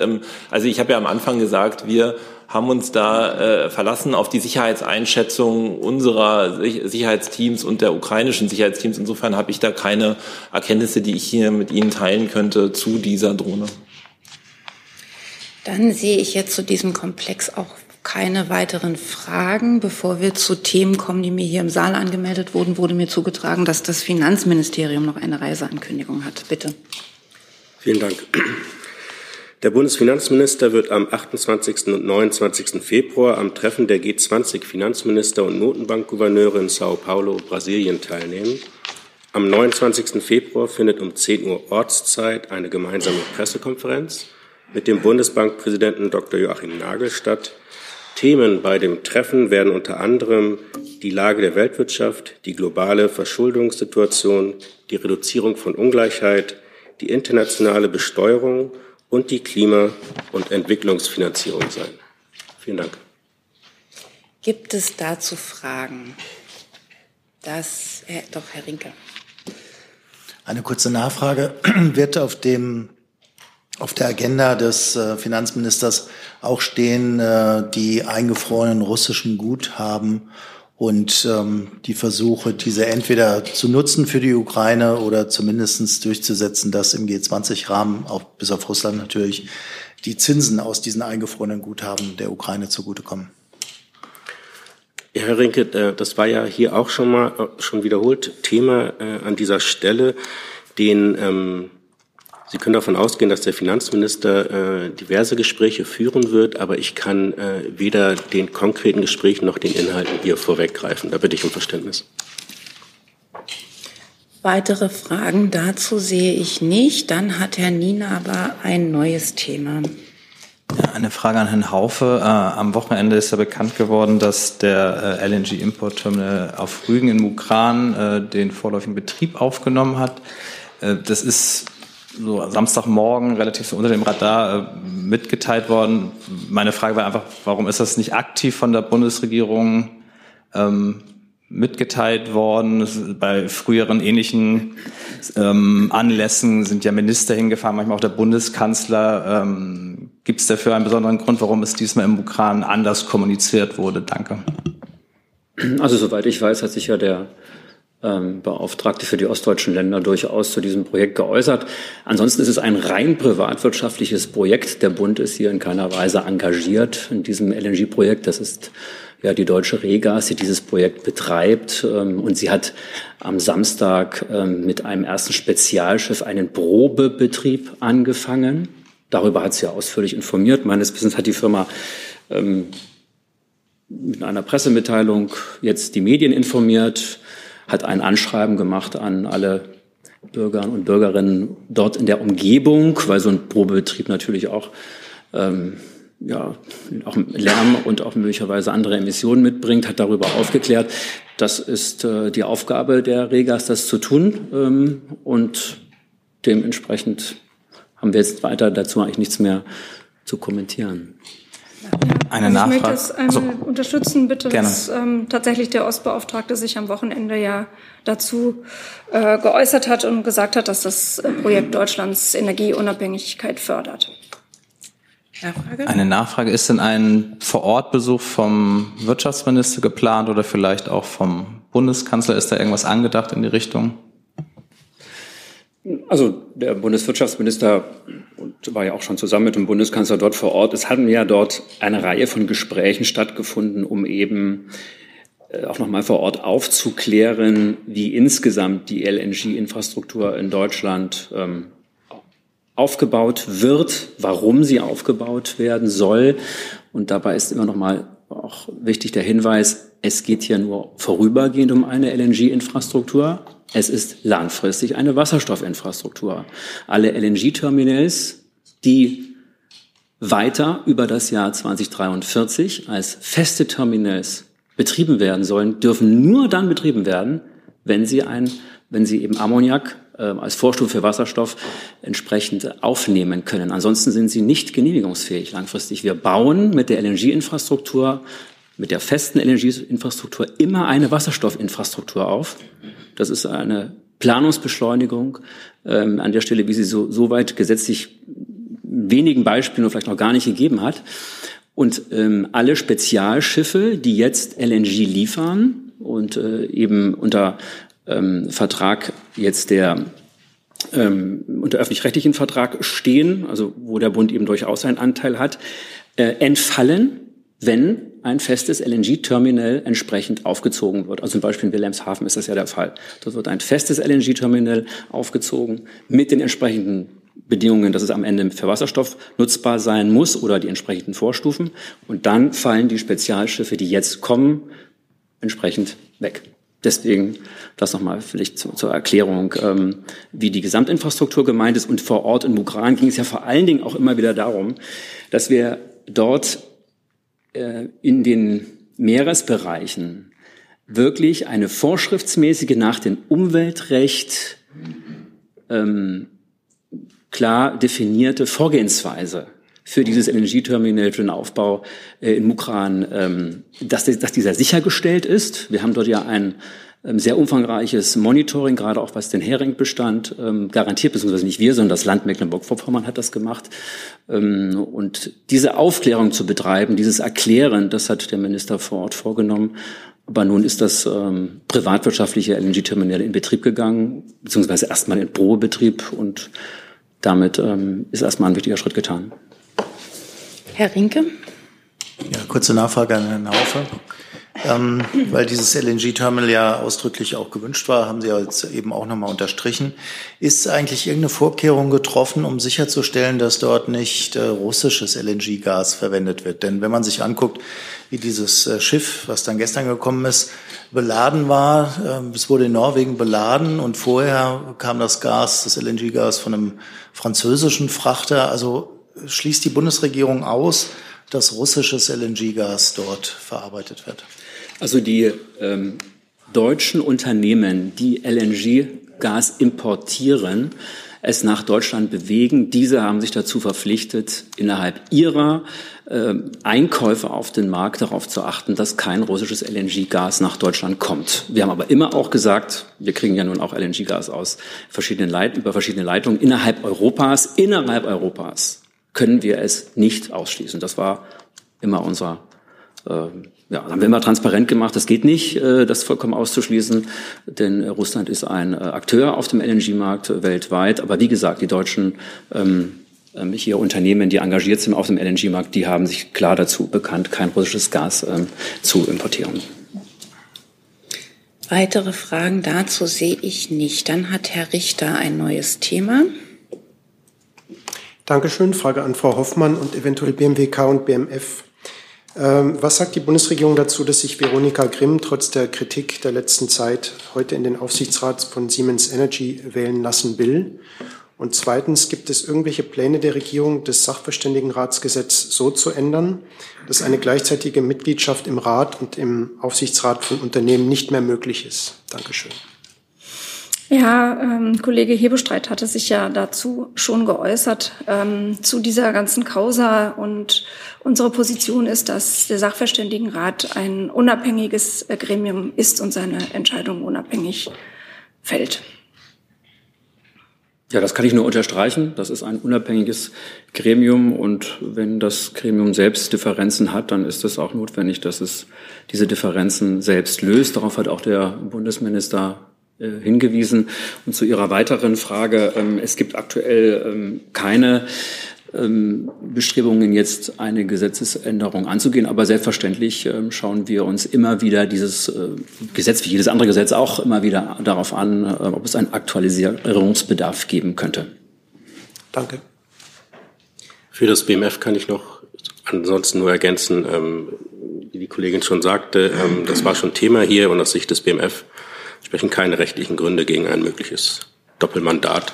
Also ich habe ja am Anfang gesagt, wir haben uns da verlassen auf die Sicherheitseinschätzung unserer Sicherheitsteams und der ukrainischen Sicherheitsteams. Insofern habe ich da keine Erkenntnisse, die ich hier mit Ihnen teilen könnte, zu dieser Drohne. Dann sehe ich jetzt zu diesem Komplex auch keine weiteren Fragen. Bevor wir zu Themen kommen, die mir hier im Saal angemeldet wurden, wurde mir zugetragen, dass das Finanzministerium noch eine Reiseankündigung hat. Bitte. Vielen Dank. Der Bundesfinanzminister wird am 28. und 29. Februar am Treffen der G20-Finanzminister und Notenbankgouverneure in Sao Paulo, Brasilien, teilnehmen. Am 29. Februar findet um 10 Uhr Ortszeit eine gemeinsame Pressekonferenz mit dem Bundesbankpräsidenten Dr. Joachim Nagel statt. Themen bei dem Treffen werden unter anderem die Lage der Weltwirtschaft, die globale Verschuldungssituation, die Reduzierung von Ungleichheit, die internationale Besteuerung und die Klima- und Entwicklungsfinanzierung sein. Vielen Dank. Gibt es dazu Fragen? Herr Rinke. Eine kurze Nachfrage. Wird auf der Agenda des Finanzministers auch stehen, die eingefrorenen russischen Guthaben und die Versuche, diese entweder zu nutzen für die Ukraine oder zumindest durchzusetzen, dass im G20-Rahmen, auch bis auf Russland natürlich, die Zinsen aus diesen eingefrorenen Guthaben der Ukraine zugutekommen? Ja, Herr Rinke, das war ja hier auch schon wiederholt Thema an dieser Stelle. Sie können davon ausgehen, dass der Finanzminister diverse Gespräche führen wird, aber ich kann weder den konkreten Gesprächen noch den Inhalten hier vorweggreifen. Da bitte ich um Verständnis. Weitere Fragen dazu sehe ich nicht. Dann hat Herr Niener aber ein neues Thema. Eine Frage an Herrn Haufe. Am Wochenende ist ja bekannt geworden, dass der LNG-Import-Terminal auf Rügen in Mukran den vorläufigen Betrieb aufgenommen hat. Das ist so Samstagmorgen relativ unter dem Radar mitgeteilt worden. Meine Frage war einfach, warum ist das nicht aktiv von der Bundesregierung mitgeteilt worden? Bei früheren ähnlichen Anlässen sind ja Minister hingefahren, manchmal auch der Bundeskanzler. Gibt es dafür einen besonderen Grund, warum es diesmal im Mukran anders kommuniziert wurde? Danke. Also soweit ich weiß, hat sich ja der Beauftragte für die ostdeutschen Länder durchaus zu diesem Projekt geäußert. Ansonsten ist es ein rein privatwirtschaftliches Projekt. Der Bund ist hier in keiner Weise engagiert in diesem LNG-Projekt. Das ist ja die deutsche Regas, die dieses Projekt betreibt. Und sie hat am Samstag mit einem ersten Spezialschiff einen Probebetrieb angefangen. Darüber hat sie ja ausführlich informiert. Meines Wissens hat die Firma mit einer Pressemitteilung jetzt die Medien informiert, hat ein Anschreiben gemacht an alle Bürger und Bürgerinnen dort in der Umgebung, weil so ein Probebetrieb natürlich auch auch Lärm und auch möglicherweise andere Emissionen mitbringt, hat darüber aufgeklärt. Das ist die Aufgabe der Regas, das zu tun. Und dementsprechend haben wir jetzt weiter dazu eigentlich nichts mehr zu kommentieren. Eine Nachfrage. Ich möchte das einmal unterstützen, bitte, gerne. Dass tatsächlich der Ostbeauftragte sich am Wochenende ja dazu geäußert hat und gesagt hat, dass das Projekt Deutschlands Energieunabhängigkeit fördert. Nachfrage? Eine Nachfrage. Ist denn ein Vorortbesuch vom Wirtschaftsminister geplant oder vielleicht auch vom Bundeskanzler? Ist da irgendwas angedacht in die Richtung? Also der Bundeswirtschaftsminister war ja auch schon zusammen mit dem Bundeskanzler dort vor Ort. Es hatten ja dort eine Reihe von Gesprächen stattgefunden, um eben auch nochmal vor Ort aufzuklären, wie insgesamt die LNG-Infrastruktur in Deutschland aufgebaut wird, warum sie aufgebaut werden soll. Und dabei ist immer nochmal auch wichtig der Hinweis, es geht hier nur vorübergehend um eine LNG-Infrastruktur. Es ist langfristig eine Wasserstoffinfrastruktur. Alle LNG-Terminals, die weiter über das Jahr 2043 als feste Terminals betrieben werden sollen, dürfen nur dann betrieben werden, wenn sie eben Ammoniak als Vorstufe für Wasserstoff entsprechend aufnehmen können. Ansonsten sind sie nicht genehmigungsfähig langfristig. Wir bauen mit der LNG-Infrastruktur, mit der festen Energieinfrastruktur immer eine Wasserstoffinfrastruktur auf. Das ist eine Planungsbeschleunigung an der Stelle, wie sie so weit gesetzlich in wenigen Beispielen und vielleicht noch gar nicht gegeben hat. Und alle Spezialschiffe, die jetzt LNG liefern und eben unter Vertrag jetzt unter öffentlich-rechtlichen Vertrag stehen, also wo der Bund eben durchaus einen Anteil hat, entfallen, wenn ein festes LNG-Terminal entsprechend aufgezogen wird. Also zum Beispiel in Wilhelmshaven ist das ja der Fall. Dort wird ein festes LNG-Terminal aufgezogen mit den entsprechenden Bedingungen, dass es am Ende für Wasserstoff nutzbar sein muss oder die entsprechenden Vorstufen. Und dann fallen die Spezialschiffe, die jetzt kommen, entsprechend weg. Deswegen das nochmal vielleicht zur Erklärung, wie die Gesamtinfrastruktur gemeint ist. Und vor Ort in Mukran ging es ja vor allen Dingen auch immer wieder darum, dass wir dort in den Meeresbereichen wirklich eine vorschriftsmäßige, nach dem Umweltrecht klar definierte Vorgehensweise für dieses LNG-Terminal, für den Aufbau in Mukran, dass dieser sichergestellt ist. Wir haben dort ja ein sehr umfangreiches Monitoring, gerade auch was den Heringbestand garantiert, beziehungsweise nicht wir, sondern das Land Mecklenburg-Vorpommern hat das gemacht. Und diese Aufklärung zu betreiben, dieses Erklären, das hat der Minister vor Ort vorgenommen. Aber nun ist das privatwirtschaftliche LNG-Terminal in Betrieb gegangen, beziehungsweise erstmal in Probebetrieb, und damit ist erstmal ein wichtiger Schritt getan. Herr Rinke? Ja, kurze Nachfrage an Herrn Haufe. Weil dieses LNG-Terminal ja ausdrücklich auch gewünscht war, haben Sie ja jetzt eben auch nochmal unterstrichen. Ist eigentlich irgendeine Vorkehrung getroffen, um sicherzustellen, dass dort nicht russisches LNG-Gas verwendet wird? Denn wenn man sich anguckt, wie dieses Schiff, was dann gestern gekommen ist, beladen war, es wurde in Norwegen beladen und vorher kam das Gas, das LNG-Gas von einem französischen Frachter, also schließt die Bundesregierung aus, dass russisches LNG-Gas dort verarbeitet wird? Also die deutschen Unternehmen, die LNG-Gas importieren, es nach Deutschland bewegen, diese haben sich dazu verpflichtet, innerhalb ihrer Einkäufe auf den Markt darauf zu achten, dass kein russisches LNG-Gas nach Deutschland kommt. Wir haben aber immer auch gesagt, wir kriegen ja nun auch LNG-Gas aus verschiedenen über verschiedene Leitungen innerhalb Europas. Innerhalb Europas können wir es nicht ausschließen. Das war immer unser, ja, haben wir immer transparent gemacht. Das geht nicht, das vollkommen auszuschließen, denn Russland ist ein Akteur auf dem LNG-Markt weltweit. Aber wie gesagt, die deutschen hier Unternehmen, die engagiert sind auf dem LNG-Markt, die haben sich klar dazu bekannt, kein russisches Gas zu importieren. Weitere Fragen dazu sehe ich nicht. Dann hat Herr Richter ein neues Thema. Dankeschön. Frage an Frau Hoffmann und eventuell BMWK und BMF. Was sagt die Bundesregierung dazu, dass sich Veronika Grimm trotz der Kritik der letzten Zeit heute in den Aufsichtsrat von Siemens Energy wählen lassen will? Und zweitens, gibt es irgendwelche Pläne der Regierung, das Sachverständigenratsgesetz so zu ändern, dass eine gleichzeitige Mitgliedschaft im Rat und im Aufsichtsrat von Unternehmen nicht mehr möglich ist? Dankeschön. Ja, Kollege Hebestreit hatte sich ja dazu schon geäußert, zu dieser ganzen Causa. Und unsere Position ist, dass der Sachverständigenrat ein unabhängiges Gremium ist und seine Entscheidung unabhängig fällt. Ja, das kann ich nur unterstreichen. Das ist ein unabhängiges Gremium. Und wenn das Gremium selbst Differenzen hat, dann ist es auch notwendig, dass es diese Differenzen selbst löst. Darauf hat auch der Bundesminister hingewiesen. Und zu Ihrer weiteren Frage, es gibt aktuell keine Bestrebungen, jetzt eine Gesetzesänderung anzugehen. Aber selbstverständlich schauen wir uns immer wieder dieses Gesetz, wie jedes andere Gesetz auch, immer wieder darauf an, ob es einen Aktualisierungsbedarf geben könnte. Danke. Für das BMF kann ich noch ansonsten nur ergänzen, wie die Kollegin schon sagte, das war schon Thema hier, und aus Sicht des BMF sprechen keine rechtlichen Gründe gegen ein mögliches Doppelmandat.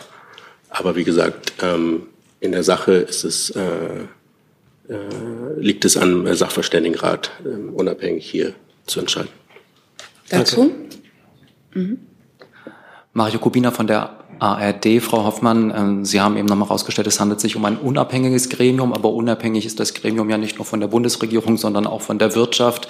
Aber wie gesagt, in der Sache ist es, liegt es am Sachverständigenrat, unabhängig hier zu entscheiden. Dazu? Mhm. Mario Kubina von der ARD. Frau Hoffmann, Sie haben eben nochmal herausgestellt, es handelt sich um ein unabhängiges Gremium, aber unabhängig ist das Gremium ja nicht nur von der Bundesregierung, sondern auch von der Wirtschaft.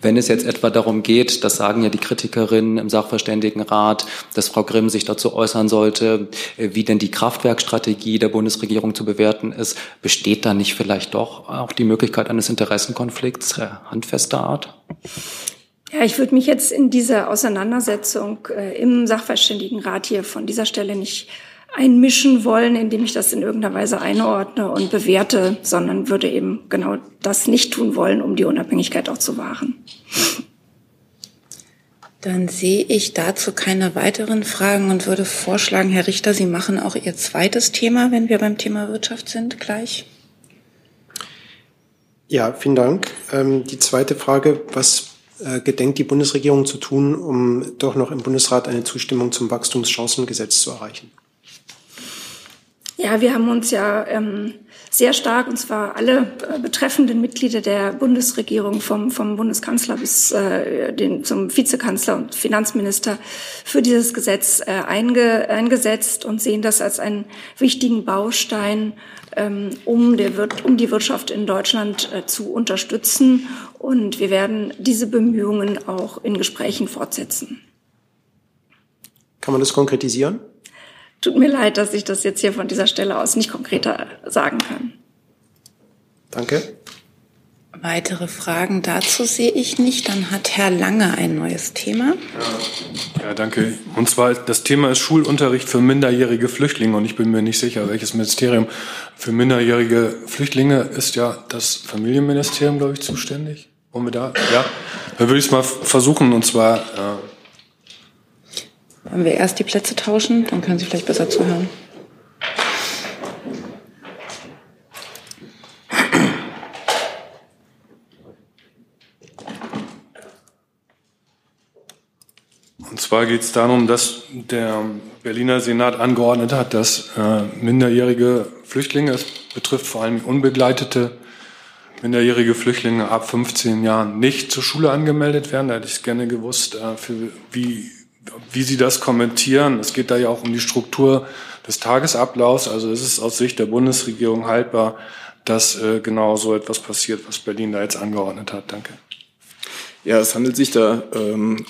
Wenn es jetzt etwa darum geht, das sagen ja die Kritikerinnen im Sachverständigenrat, dass Frau Grimm sich dazu äußern sollte, wie denn die Kraftwerkstrategie der Bundesregierung zu bewerten ist, besteht da nicht vielleicht doch auch die Möglichkeit eines Interessenkonflikts handfester Art? Ja, ich würde mich jetzt in dieser Auseinandersetzung im Sachverständigenrat hier von dieser Stelle nicht einmischen wollen, indem ich das in irgendeiner Weise einordne und bewerte, sondern würde eben genau das nicht tun wollen, um die Unabhängigkeit auch zu wahren. Dann sehe ich dazu keine weiteren Fragen und würde vorschlagen, Herr Richter, Sie machen auch Ihr zweites Thema, wenn wir beim Thema Wirtschaft sind, gleich. Ja, vielen Dank. Die zweite Frage, was gedenkt die Bundesregierung zu tun, um doch noch im Bundesrat eine Zustimmung zum Wachstumschancengesetz zu erreichen? Ja, wir haben uns ja sehr stark, und zwar alle betreffenden Mitglieder der Bundesregierung, vom Bundeskanzler bis zum Vizekanzler und Finanzminister, für dieses Gesetz eingesetzt und sehen das als einen wichtigen Baustein, um die Wirtschaft in Deutschland zu unterstützen. Und wir werden diese Bemühungen auch in Gesprächen fortsetzen. Kann man das konkretisieren? Tut mir leid, dass ich das jetzt hier von dieser Stelle aus nicht konkreter sagen kann. Danke. Weitere Fragen dazu sehe ich nicht. Dann hat Herr Lange ein neues Thema. Ja, danke. Und zwar, das Thema ist Schulunterricht für minderjährige Flüchtlinge. Und ich bin mir nicht sicher, welches Ministerium für minderjährige Flüchtlinge ist. Ja, das Familienministerium, glaube ich, zuständig. Wollen wir da? Ja, dann würde ich es mal versuchen. Und zwar... Wollen wir erst die Plätze tauschen? Dann können Sie vielleicht besser zuhören. Und zwar geht es darum, dass der Berliner Senat angeordnet hat, dass minderjährige Flüchtlinge, es betrifft vor allem unbegleitete minderjährige Flüchtlinge ab 15 Jahren, nicht zur Schule angemeldet werden. Da hätte ich es gerne gewusst, wie Sie das kommentieren. Es geht da ja auch um die Struktur des Tagesablaufs. Also es ist aus Sicht der Bundesregierung haltbar, dass genau so etwas passiert, was Berlin da jetzt angeordnet hat. Danke. Ja, es handelt sich da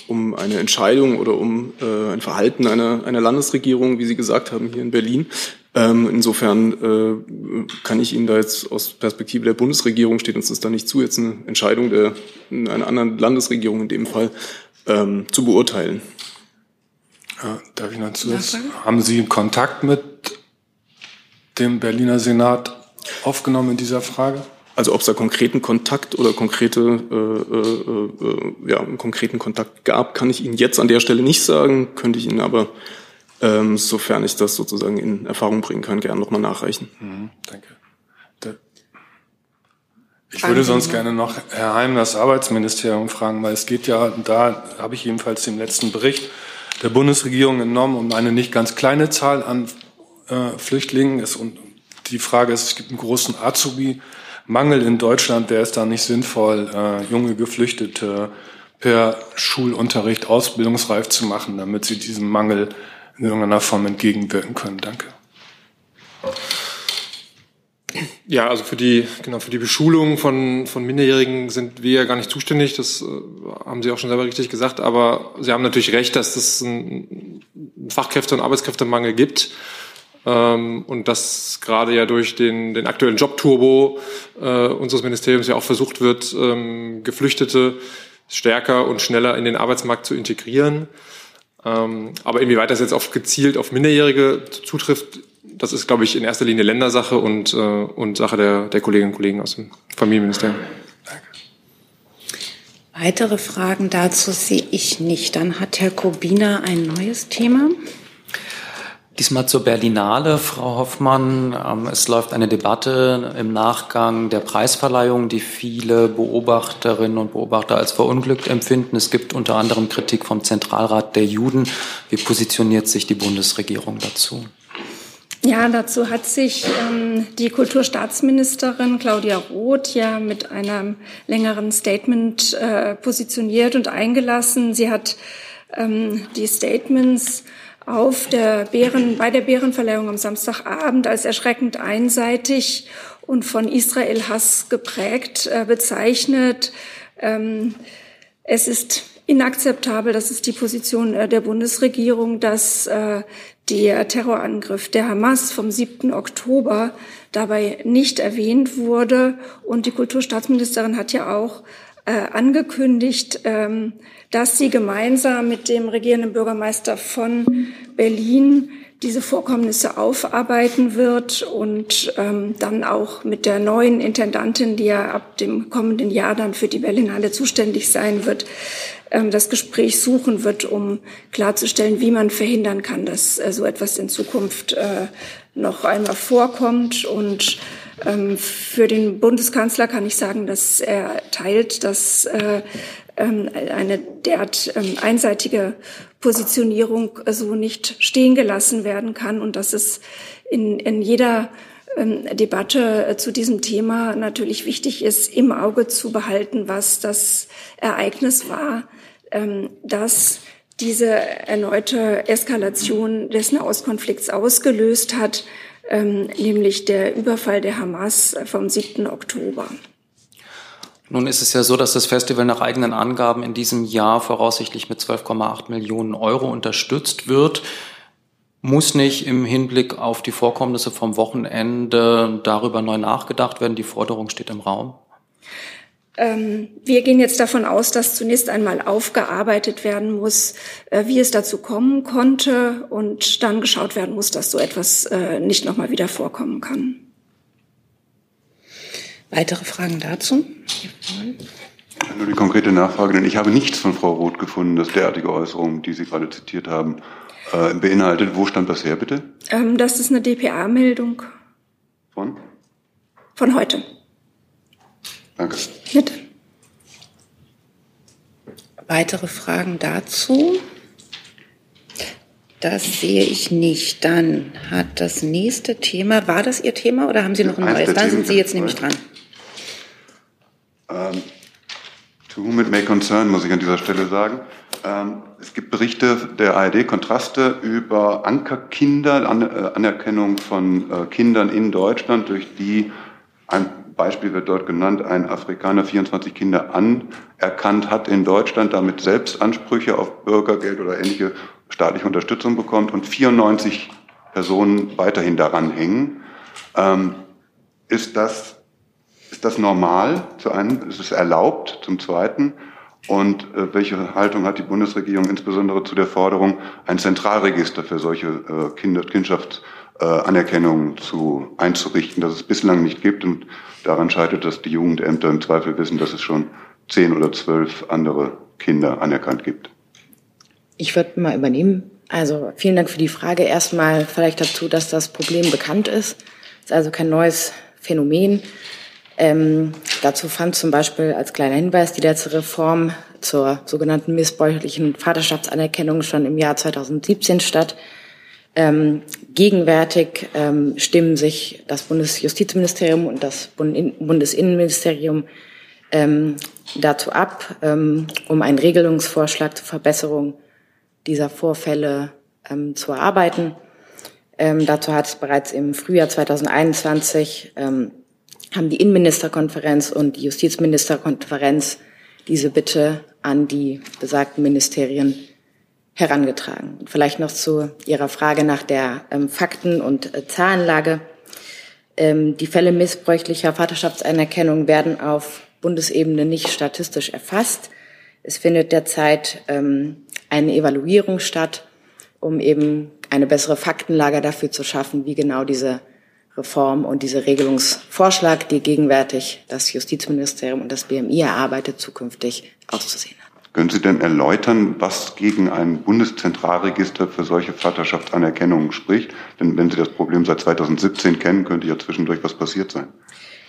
um eine Entscheidung oder um ein Verhalten einer Landesregierung, wie Sie gesagt haben, hier in Berlin. Insofern kann ich Ihnen da jetzt aus Perspektive der Bundesregierung, steht uns das da nicht zu, jetzt eine Entscheidung einer anderen Landesregierung in dem Fall zu beurteilen. Darf ich noch zuerst? Haben Sie Kontakt mit dem Berliner Senat aufgenommen in dieser Frage? Also ob es da konkreten Kontakt oder einen konkreten Kontakt gab, kann ich Ihnen jetzt an der Stelle nicht sagen, könnte ich Ihnen aber, sofern ich das sozusagen in Erfahrung bringen kann, gerne nochmal nachreichen. Mhm, danke. Ich würde sonst gerne noch Herr Heim, das Arbeitsministerium, fragen, weil es geht ja, da habe ich jedenfalls den letzten Bericht der Bundesregierung entnommen, um eine nicht ganz kleine Zahl an Flüchtlingen ist. Und die Frage ist, es gibt einen großen Azubi-Mangel in Deutschland. Wäre es da nicht sinnvoll, junge Geflüchtete per Schulunterricht ausbildungsreif zu machen, damit sie diesem Mangel in irgendeiner Form entgegenwirken können? Danke. Ja, also für die Beschulung von Minderjährigen sind wir ja gar nicht zuständig. Das haben Sie auch schon selber richtig gesagt. Aber Sie haben natürlich recht, dass es einen Fachkräfte- und Arbeitskräftemangel gibt. Und dass gerade ja durch den aktuellen Jobturbo unseres Ministeriums ja auch versucht wird, Geflüchtete stärker und schneller in den Arbeitsmarkt zu integrieren. Aber inwieweit das jetzt gezielt auf Minderjährige zutrifft, das ist, glaube ich, in erster Linie Ländersache und Sache der Kolleginnen und Kollegen aus dem Familienministerium. Danke. Weitere Fragen dazu sehe ich nicht. Dann hat Herr Kobina ein neues Thema. Diesmal zur Berlinale, Frau Hoffmann. Es läuft eine Debatte im Nachgang der Preisverleihung, die viele Beobachterinnen und Beobachter als verunglückt empfinden. Es gibt unter anderem Kritik vom Zentralrat der Juden. Wie positioniert sich die Bundesregierung dazu? Ja, dazu hat sich die Kulturstaatsministerin Claudia Roth ja mit einem längeren Statement positioniert und eingelassen. Sie hat die Statements bei der Bärenverleihung am Samstagabend als erschreckend einseitig und von Israel-Hass geprägt bezeichnet. Es ist inakzeptabel, das ist die Position der Bundesregierung, dass der Terrorangriff der Hamas vom 7. Oktober dabei nicht erwähnt wurde. Und die Kulturstaatsministerin hat ja auch angekündigt, dass sie gemeinsam mit dem regierenden Bürgermeister von Berlin diese Vorkommnisse aufarbeiten wird und dann auch mit der neuen Intendantin, die ja ab dem kommenden Jahr dann für die Berlinale zuständig sein wird, das Gespräch suchen wird, um klarzustellen, wie man verhindern kann, dass so etwas in Zukunft noch einmal vorkommt. Und für den Bundeskanzler kann ich sagen, dass er teilt, dass eine derart einseitige Positionierung so nicht stehen gelassen werden kann und dass es in jeder Debatte zu diesem Thema natürlich wichtig ist, im Auge zu behalten, was das Ereignis war, das diese erneute Eskalation des Nahostkonflikts ausgelöst hat, nämlich der Überfall der Hamas vom 7. Oktober. Nun ist es ja so, dass das Festival nach eigenen Angaben in diesem Jahr voraussichtlich mit 12,8 Millionen € unterstützt wird. Muss nicht im Hinblick auf die Vorkommnisse vom Wochenende darüber neu nachgedacht werden? Die Forderung steht im Raum. Wir gehen jetzt davon aus, dass zunächst einmal aufgearbeitet werden muss, wie es dazu kommen konnte, und dann geschaut werden muss, dass so etwas nicht nochmal wieder vorkommen kann. Weitere Fragen dazu? Nur die konkrete Nachfrage, denn ich habe nichts von Frau Roth gefunden, dass derartige Äußerungen, die Sie gerade zitiert haben, beinhaltet. Wo stand das her, bitte? Das ist eine dpa-Meldung. Von? Von heute. Danke. Bitte. Weitere Fragen dazu? Das sehe ich nicht. Dann hat das nächste Thema, war das Ihr Thema oder haben Sie noch ein neues? Dann sind Sie jetzt nämlich dran. To whom it may concern, muss ich an dieser Stelle sagen. Es gibt Berichte der ARD Kontraste über Ankerkinder, Anerkennung von Kindern in Deutschland, durch die, ein Beispiel wird dort genannt, ein Afrikaner 24 Kinder anerkannt hat in Deutschland, damit selbst Ansprüche auf Bürgergeld oder ähnliche staatliche Unterstützung bekommt, und 94 Personen weiterhin daran hängen. Ist das normal? Zu einem, ist es erlaubt? Zum Zweiten, und welche Haltung hat die Bundesregierung insbesondere zu der Forderung, ein Zentralregister für solche Kindschaftsanerkennungen einzurichten, das es bislang nicht gibt, und daran scheitert, dass die Jugendämter im Zweifel wissen, dass es schon 10 oder 12 andere Kinder anerkannt gibt? Ich würde mal übernehmen. Also vielen Dank für die Frage. Erstmal vielleicht dazu, dass das Problem bekannt ist. Es ist also kein neues Phänomen. Dazu fand zum Beispiel als kleiner Hinweis die letzte Reform zur sogenannten missbräuchlichen Vaterschaftsanerkennung schon im Jahr 2017 statt. Gegenwärtig stimmen sich das Bundesjustizministerium und das Bundesinnenministerium dazu ab, um einen Regelungsvorschlag zur Verbesserung dieser Vorfälle zu erarbeiten. Dazu hat es bereits im Frühjahr 2021 haben die Innenministerkonferenz und die Justizministerkonferenz diese Bitte an die besagten Ministerien herangetragen. Und vielleicht noch zu Ihrer Frage nach der Fakten- und Zahlenlage. Die Fälle missbräuchlicher Vaterschaftsanerkennung werden auf Bundesebene nicht statistisch erfasst. Es findet derzeit eine Evaluierung statt, um eben eine bessere Faktenlage dafür zu schaffen, wie genau diese Reform und dieser Regelungsvorschlag, die gegenwärtig das Justizministerium und das BMI erarbeitet, zukünftig auszusehen hat. Können Sie denn erläutern, was gegen ein Bundeszentralregister für solche Vaterschaftsanerkennungen spricht? Denn wenn Sie das Problem seit 2017 kennen, könnte ja zwischendurch was passiert sein.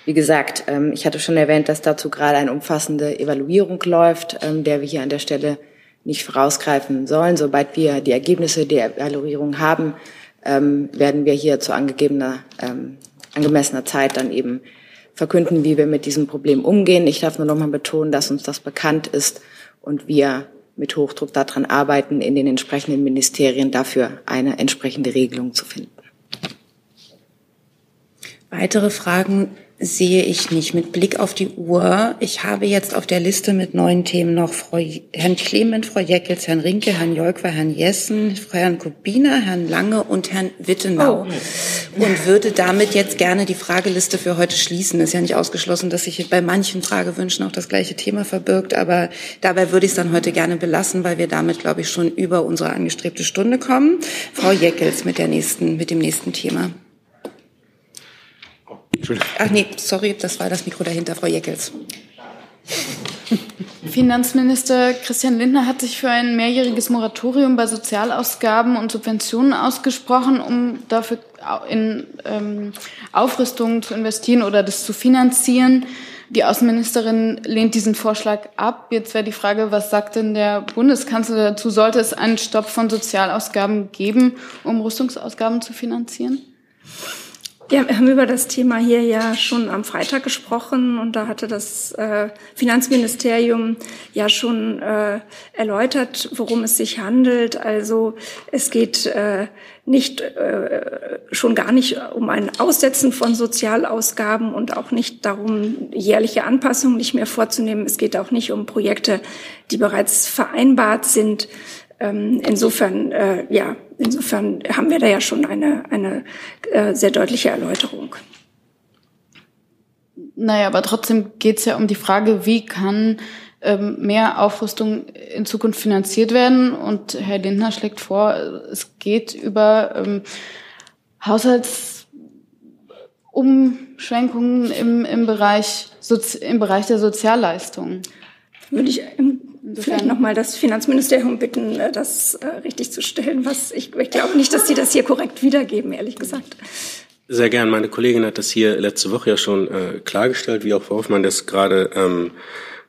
Wie gesagt, ich hatte schon erwähnt, dass dazu gerade eine umfassende Evaluierung läuft, der wir hier an der Stelle nicht vorausgreifen sollen. Sobald wir die Ergebnisse der Evaluierung haben, werden wir hier zu angemessener Zeit dann eben verkünden, wie wir mit diesem Problem umgehen. Ich darf nur noch mal betonen, dass uns das bekannt ist und wir mit Hochdruck daran arbeiten, in den entsprechenden Ministerien dafür eine entsprechende Regelung zu finden. Weitere Fragen sehe ich nicht. Mit Blick auf die Uhr, ich habe jetzt auf der Liste mit 9 Themen noch Herrn Clement, Frau Jeckels, Herrn Rinke, Herrn Jolkwer, Herrn Jessen, Herrn Kubina, Herrn Lange und Herrn Wittenau. Oh. Und würde damit jetzt gerne die Frageliste für heute schließen. Ist ja nicht ausgeschlossen, dass sich bei manchen Fragewünschen auch das gleiche Thema verbirgt, aber dabei würde ich es dann heute gerne belassen, weil wir damit, glaube ich, schon über unsere angestrebte Stunde kommen. Frau Jeckels mit dem nächsten Thema. Ach nee, sorry, das war das Mikro dahinter, Frau Jeckels. Finanzminister Christian Lindner hat sich für ein mehrjähriges Moratorium bei Sozialausgaben und Subventionen ausgesprochen, um dafür in Aufrüstung zu investieren oder das zu finanzieren. Die Außenministerin lehnt diesen Vorschlag ab. Jetzt wäre die Frage, was sagt denn der Bundeskanzler dazu? Sollte es einen Stopp von Sozialausgaben geben, um Rüstungsausgaben zu finanzieren? Ja, wir haben über das Thema hier ja schon am Freitag gesprochen und da hatte das Finanzministerium ja schon erläutert, worum es sich handelt. Also es geht schon gar nicht um ein Aussetzen von Sozialausgaben und auch nicht darum, jährliche Anpassungen nicht mehr vorzunehmen. Es geht auch nicht um Projekte, die bereits vereinbart sind. Insofern haben wir da ja schon eine sehr deutliche Erläuterung. Naja, aber trotzdem geht es ja um die Frage, wie kann mehr Aufrüstung in Zukunft finanziert werden? Und Herr Lindner schlägt vor, es geht über Haushaltsumschwenkungen im Bereich der Sozialleistungen. Würde ich vielleicht nochmal das Finanzministerium bitten, das richtig zu stellen. Ich glaube nicht, dass Sie das hier korrekt wiedergeben, ehrlich gesagt. Sehr gern. Meine Kollegin hat das hier letzte Woche ja schon klargestellt, wie auch Frau Hoffmann das gerade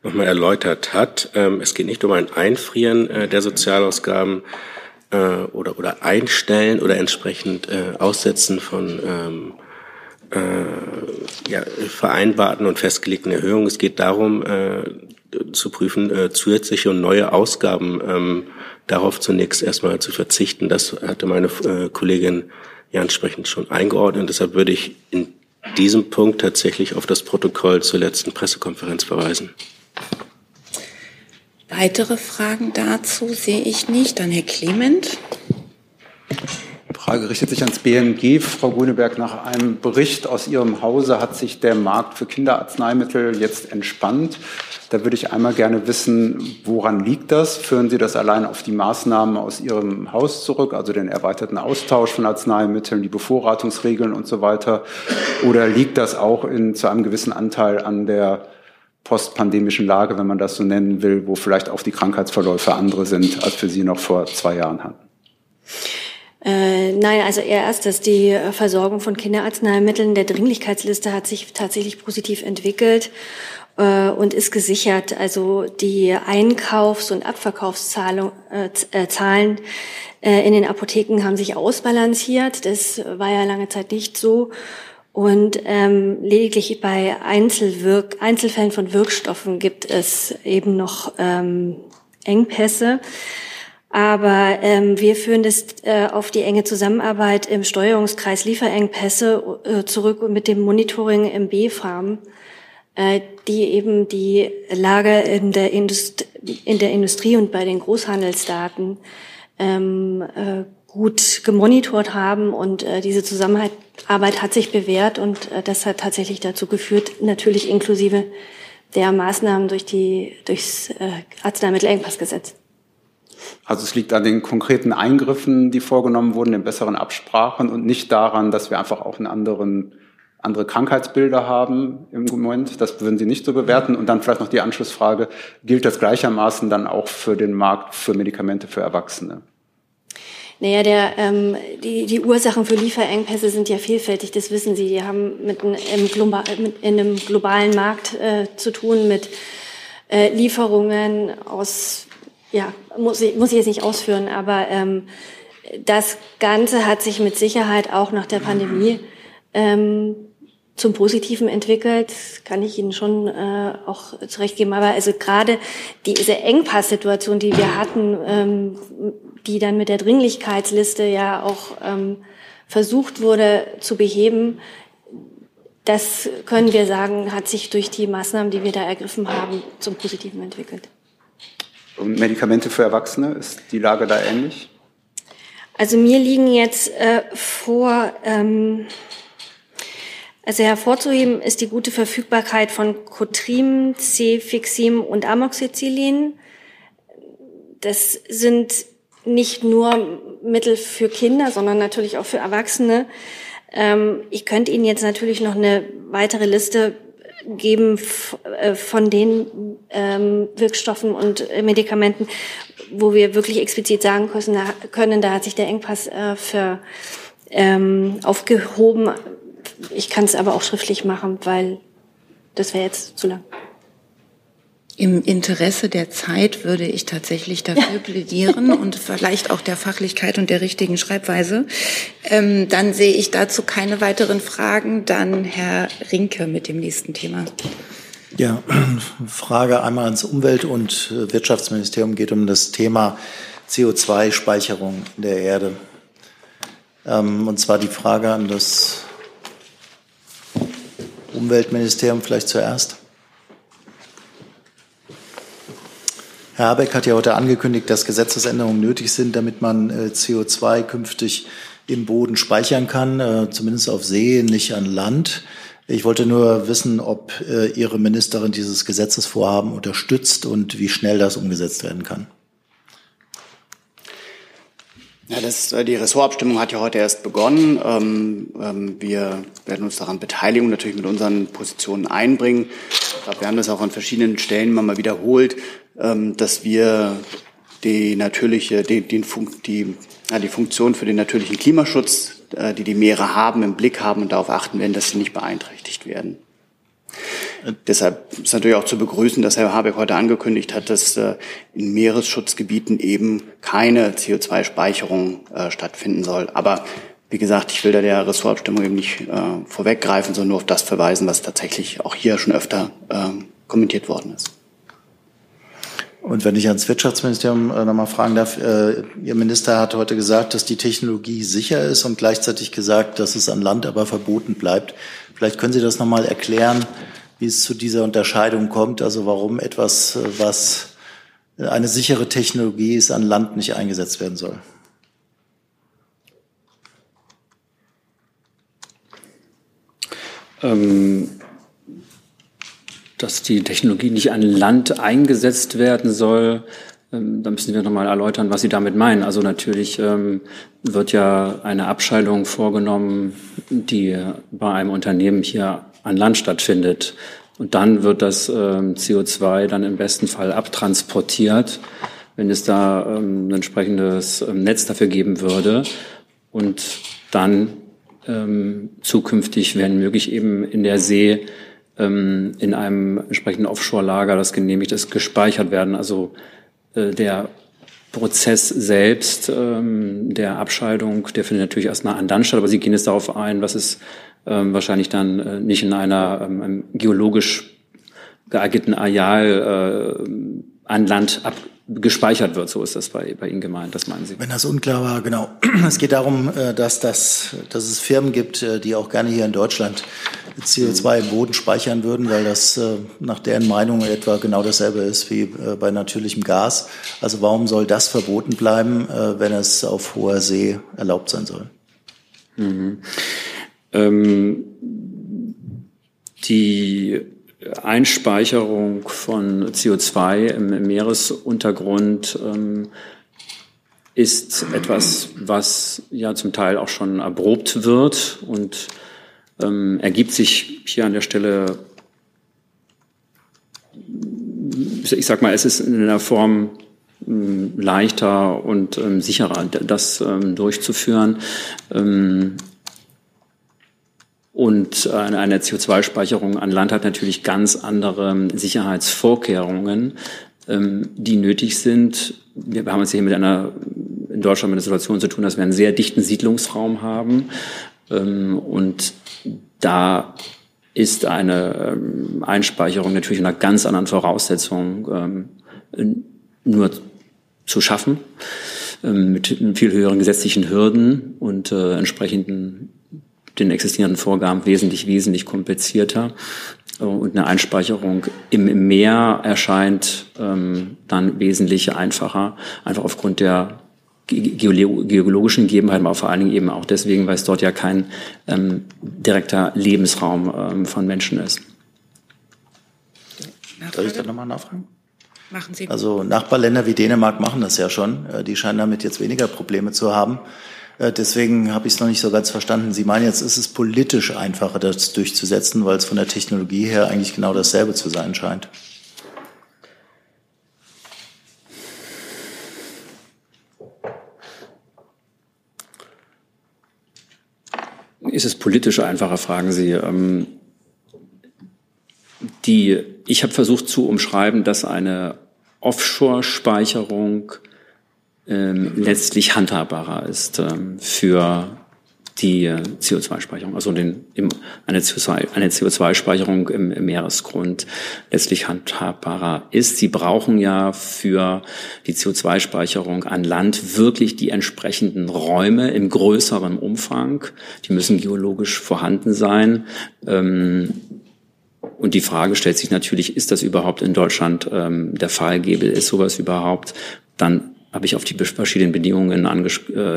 nochmal erläutert hat. Es geht nicht um ein Einfrieren der Sozialausgaben oder Einstellen oder entsprechend Aussetzen von vereinbarten und festgelegten Erhöhungen. Es geht darum, zu prüfen, zusätzliche und neue Ausgaben darauf zunächst erstmal zu verzichten. Das hatte meine Kollegin ja entsprechend schon eingeordnet. Deshalb würde ich in diesem Punkt tatsächlich auf das Protokoll zur letzten Pressekonferenz verweisen. Weitere Fragen dazu sehe ich nicht. Dann Herr Clement. Die Frage richtet sich ans BMG. Frau Grüneberg, nach einem Bericht aus Ihrem Hause hat sich der Markt für Kinderarzneimittel jetzt entspannt. Da würde ich einmal gerne wissen, woran liegt das? Führen Sie das allein auf die Maßnahmen aus Ihrem Haus zurück, also den erweiterten Austausch von Arzneimitteln, die Bevorratungsregeln und so weiter? Oder liegt das auch zu einem gewissen Anteil an der postpandemischen Lage, wenn man das so nennen will, wo vielleicht auch die Krankheitsverläufe andere sind, als wir sie noch vor 2 Jahren hatten? Nein, also eher erst, dass die Versorgung von Kinderarzneimitteln der Dringlichkeitsliste hat sich tatsächlich positiv entwickelt und ist gesichert. Also die Einkaufs- und Abverkaufszahlen in den Apotheken haben sich ausbalanciert. Das war ja lange Zeit nicht so. Und lediglich bei Einzelfällen von Wirkstoffen gibt es eben noch Engpässe. Aber wir führen das auf die enge Zusammenarbeit im Steuerungskreis Lieferengpässe zurück und mit dem Monitoring im BfArM, die eben die Lage in der Industrie und bei den Großhandelsdaten gut gemonitort haben. Und diese Zusammenarbeit hat sich bewährt und das hat tatsächlich dazu geführt, natürlich inklusive der Maßnahmen durchs Arzneimittelengpassgesetz. Also es liegt an den konkreten Eingriffen, die vorgenommen wurden, den besseren Absprachen und nicht daran, dass wir einfach auch andere Krankheitsbilder haben im Moment. Das würden Sie nicht so bewerten. Und dann vielleicht noch die Anschlussfrage, gilt das gleichermaßen dann auch für den Markt für Medikamente für Erwachsene? Naja, die Ursachen für Lieferengpässe sind ja vielfältig, das wissen Sie. Die haben in einem globalen Markt zu tun mit Lieferungen aus... Ja, muss ich jetzt nicht ausführen, aber das Ganze hat sich mit Sicherheit auch nach der Pandemie zum Positiven entwickelt. Kann ich Ihnen schon auch zurechtgeben. Aber also gerade diese Engpass-Situation, die wir hatten, die dann mit der Dringlichkeitsliste ja auch versucht wurde zu beheben, Das können wir sagen, hat sich durch die Maßnahmen, die wir da ergriffen haben, zum Positiven entwickelt. Und Medikamente für Erwachsene, ist die Lage da ähnlich? Also mir liegen jetzt also hervorzuheben ist die gute Verfügbarkeit von Cotrim, Cefixim und Amoxicillin. Das sind nicht nur Mittel für Kinder, sondern natürlich auch für Erwachsene. Ich könnte Ihnen jetzt natürlich noch eine weitere Liste geben von den Wirkstoffen und Medikamenten, wo wir wirklich explizit sagen können, da hat sich der Engpass aufgehoben. Ich kann es aber auch schriftlich machen, weil das wäre jetzt zu lang. Im Interesse der Zeit würde ich tatsächlich dafür plädieren und vielleicht auch der Fachlichkeit und der richtigen Schreibweise. Dann sehe ich dazu keine weiteren Fragen. Dann Herr Rinke mit dem nächsten Thema. Ja, Frage einmal ans Umwelt- und Wirtschaftsministerium, geht um das Thema CO2-Speicherung in der Erde. Und zwar die Frage an das Umweltministerium vielleicht zuerst. Herr Habeck hat ja heute angekündigt, dass Gesetzesänderungen nötig sind, damit man CO2 künftig im Boden speichern kann, zumindest auf See, nicht an Land. Ich wollte nur wissen, ob Ihre Ministerin dieses Gesetzesvorhaben unterstützt und wie schnell das umgesetzt werden kann. Ja, die Ressortabstimmung hat ja heute erst begonnen. Wir werden uns daran beteiligen und natürlich mit unseren Positionen einbringen. Ich glaube, wir haben das auch an verschiedenen Stellen mal wiederholt, dass wir die Funktion für den natürlichen Klimaschutz, die die Meere haben, im Blick haben und darauf achten werden, dass sie nicht beeinträchtigt werden. Deshalb ist natürlich auch zu begrüßen, dass Herr Habeck heute angekündigt hat, dass in Meeresschutzgebieten eben keine CO2-Speicherung stattfinden soll. Aber wie gesagt, ich will da der Ressortabstimmung eben nicht vorweggreifen, sondern nur auf das verweisen, was tatsächlich auch hier schon öfter kommentiert worden ist. Und wenn ich ans Wirtschaftsministerium nochmal fragen darf, Ihr Minister hat heute gesagt, dass die Technologie sicher ist und gleichzeitig gesagt, dass es an Land aber verboten bleibt. Vielleicht können Sie das nochmal erklären, wie es zu dieser Unterscheidung kommt, also warum etwas, was eine sichere Technologie ist, an Land nicht eingesetzt werden soll. Dass die Technologie nicht an Land eingesetzt werden soll, da müssen wir nochmal erläutern, was Sie damit meinen. Also natürlich wird ja eine Abscheidung vorgenommen, die bei einem Unternehmen hier an Land stattfindet. Und dann wird das CO2 dann im besten Fall abtransportiert, wenn es da ein entsprechendes Netz dafür geben würde. Und dann zukünftig, wenn möglich, eben in der See in einem entsprechenden Offshore-Lager, das genehmigt ist, gespeichert werden. Also der Prozess selbst der Abscheidung, der findet natürlich erstmal an Land statt, aber Sie gehen jetzt darauf ein, was ist wahrscheinlich dann nicht in einem geologisch geeigneten Areal an Land gespeichert wird. So ist das bei Ihnen gemeint, das meinen Sie? Wenn das unklar war, genau. Es geht darum, dass es Firmen gibt, die auch gerne hier in Deutschland CO2 im Boden speichern würden, weil das nach deren Meinung etwa genau dasselbe ist wie bei natürlichem Gas. Also warum soll das verboten bleiben, wenn es auf hoher See erlaubt sein soll? Mhm. Die Einspeicherung von CO2 im Meeresuntergrund ist etwas, was ja zum Teil auch schon erprobt wird und ergibt sich hier an der Stelle, ich sag mal, es ist in einer Form leichter und sicherer, das durchzuführen. Und eine CO2-Speicherung an Land hat natürlich ganz andere Sicherheitsvorkehrungen, die nötig sind. Wir haben es hier in Deutschland mit einer Situation zu tun, dass wir einen sehr dichten Siedlungsraum haben. Und da ist eine Einspeicherung natürlich unter ganz anderen Voraussetzungen nur zu schaffen, mit viel höheren gesetzlichen Hürden und entsprechenden den existierenden Vorgaben wesentlich komplizierter. Und eine Einspeicherung im Meer erscheint dann wesentlich einfacher, einfach aufgrund der geologischen Gegebenheiten, aber vor allen Dingen eben auch deswegen, weil es dort ja kein direkter Lebensraum von Menschen ist. Darf ich da nochmal nachfragen? Machen Sie. Also Nachbarländer wie Dänemark machen das ja schon. Die scheinen damit jetzt weniger Probleme zu haben. Deswegen habe ich es noch nicht so ganz verstanden. Sie meinen jetzt, ist es politisch einfacher, das durchzusetzen, weil es von der Technologie her eigentlich genau dasselbe zu sein scheint? Ist es politisch einfacher, fragen Sie. Ich habe versucht zu umschreiben, dass eine Offshore-Speicherung letztlich handhabbarer ist für die CO2-Speicherung, also eine CO2-Speicherung im Meeresgrund letztlich handhabbarer ist. Sie brauchen ja für die CO2-Speicherung an Land wirklich die entsprechenden Räume im größeren Umfang. Die müssen geologisch vorhanden sein. Und die Frage stellt sich natürlich, ist das überhaupt in Deutschland der Fall? Gäbe es sowas überhaupt? Dann habe ich auf die verschiedenen Bedingungen,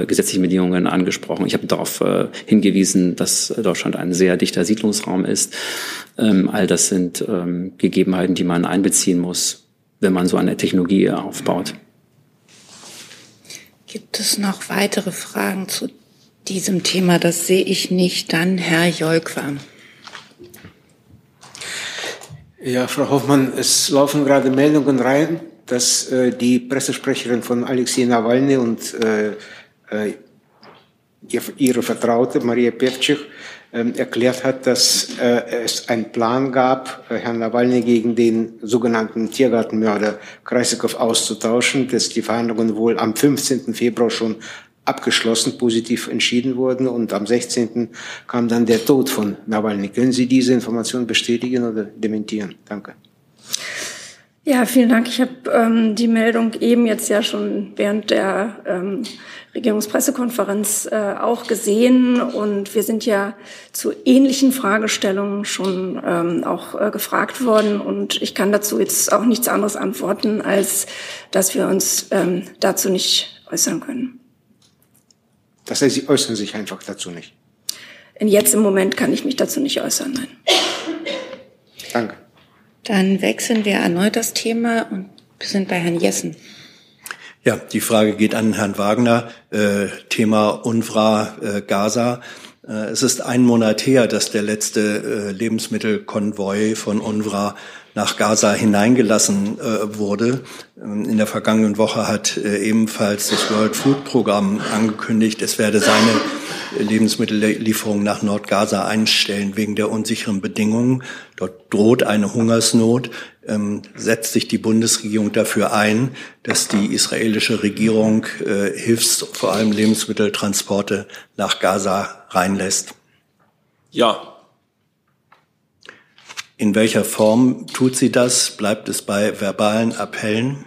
gesetzlichen Bedingungen angesprochen. Ich habe darauf hingewiesen, dass Deutschland ein sehr dichter Siedlungsraum ist. All das sind Gegebenheiten, die man einbeziehen muss, wenn man so eine Technologie aufbaut. Gibt es noch weitere Fragen zu diesem Thema? Das sehe ich nicht. Dann Herr Jolkwa. Ja, Frau Hoffmann, es laufen gerade Meldungen rein, dass die Pressesprecherin von Alexei Nawalny und ihre Vertraute Maria Pevchik erklärt hat, dass es einen Plan gab, Herrn Nawalny gegen den sogenannten Tiergartenmörder Kreisikow auszutauschen, dass die Verhandlungen wohl am 15. Februar schon abgeschlossen, positiv entschieden wurden und am 16. kam dann der Tod von Nawalny. Können Sie diese Information bestätigen oder dementieren? Danke. Ja, vielen Dank. Ich habe die Meldung eben jetzt ja schon während der Regierungspressekonferenz auch gesehen und wir sind ja zu ähnlichen Fragestellungen schon auch gefragt worden und ich kann dazu jetzt auch nichts anderes antworten, als dass wir uns dazu nicht äußern können. Das heißt, Sie äußern sich einfach dazu nicht? Jetzt im Moment kann ich mich dazu nicht äußern, nein. Danke. Dann wechseln wir erneut das Thema und sind bei Herrn Jessen. Ja, die Frage geht an Herrn Wagner, Thema UNRWA, Gaza. Es ist ein Monat her, dass der letzte Lebensmittelkonvoi von UNRWA nach Gaza hineingelassen wurde. In der vergangenen Woche hat ebenfalls das World Food Programm angekündigt, es werde seine Lebensmittellieferungen nach Nordgaza einstellen wegen der unsicheren Bedingungen. Dort droht eine Hungersnot. Setzt sich die Bundesregierung dafür ein, dass die israelische Regierung vor allem Lebensmitteltransporte nach Gaza reinlässt? Ja. In welcher Form tut sie das? Bleibt es bei verbalen Appellen?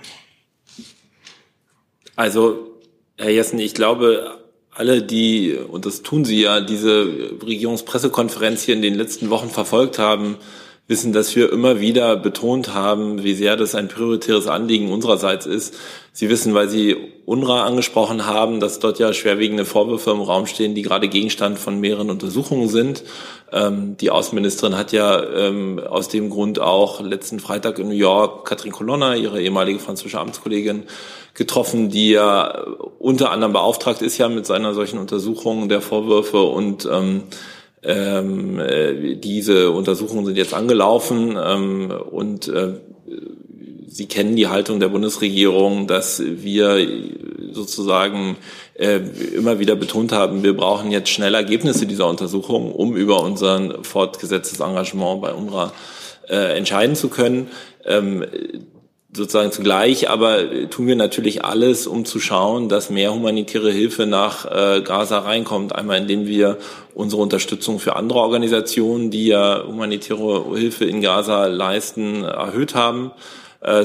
Also, Herr Jessen, ich glaube, alle, die, und das tun Sie ja, diese Regierungspressekonferenz hier in den letzten Wochen verfolgt haben, wissen, dass wir immer wieder betont haben, wie sehr das ein prioritäres Anliegen unsererseits ist. Sie wissen, weil Sie UNRWA angesprochen haben, dass dort ja schwerwiegende Vorwürfe im Raum stehen, die gerade Gegenstand von mehreren Untersuchungen sind. Die Außenministerin hat ja aus dem Grund auch letzten Freitag in New York Katrin Colonna, ihre ehemalige französische Amtskollegin, getroffen, die ja unter anderem beauftragt ist ja mit einer solchen Untersuchung der Vorwürfe und diese Untersuchungen sind jetzt angelaufen und Sie kennen die Haltung der Bundesregierung, dass wir sozusagen immer wieder betont haben, wir brauchen jetzt schnell Ergebnisse dieser Untersuchungen, um über unser fortgesetztes Engagement bei UNRWA entscheiden zu können. Sozusagen zugleich, aber tun wir natürlich alles, um zu schauen, dass mehr humanitäre Hilfe nach Gaza reinkommt. Einmal, indem wir unsere Unterstützung für andere Organisationen, die ja humanitäre Hilfe in Gaza leisten, erhöht haben.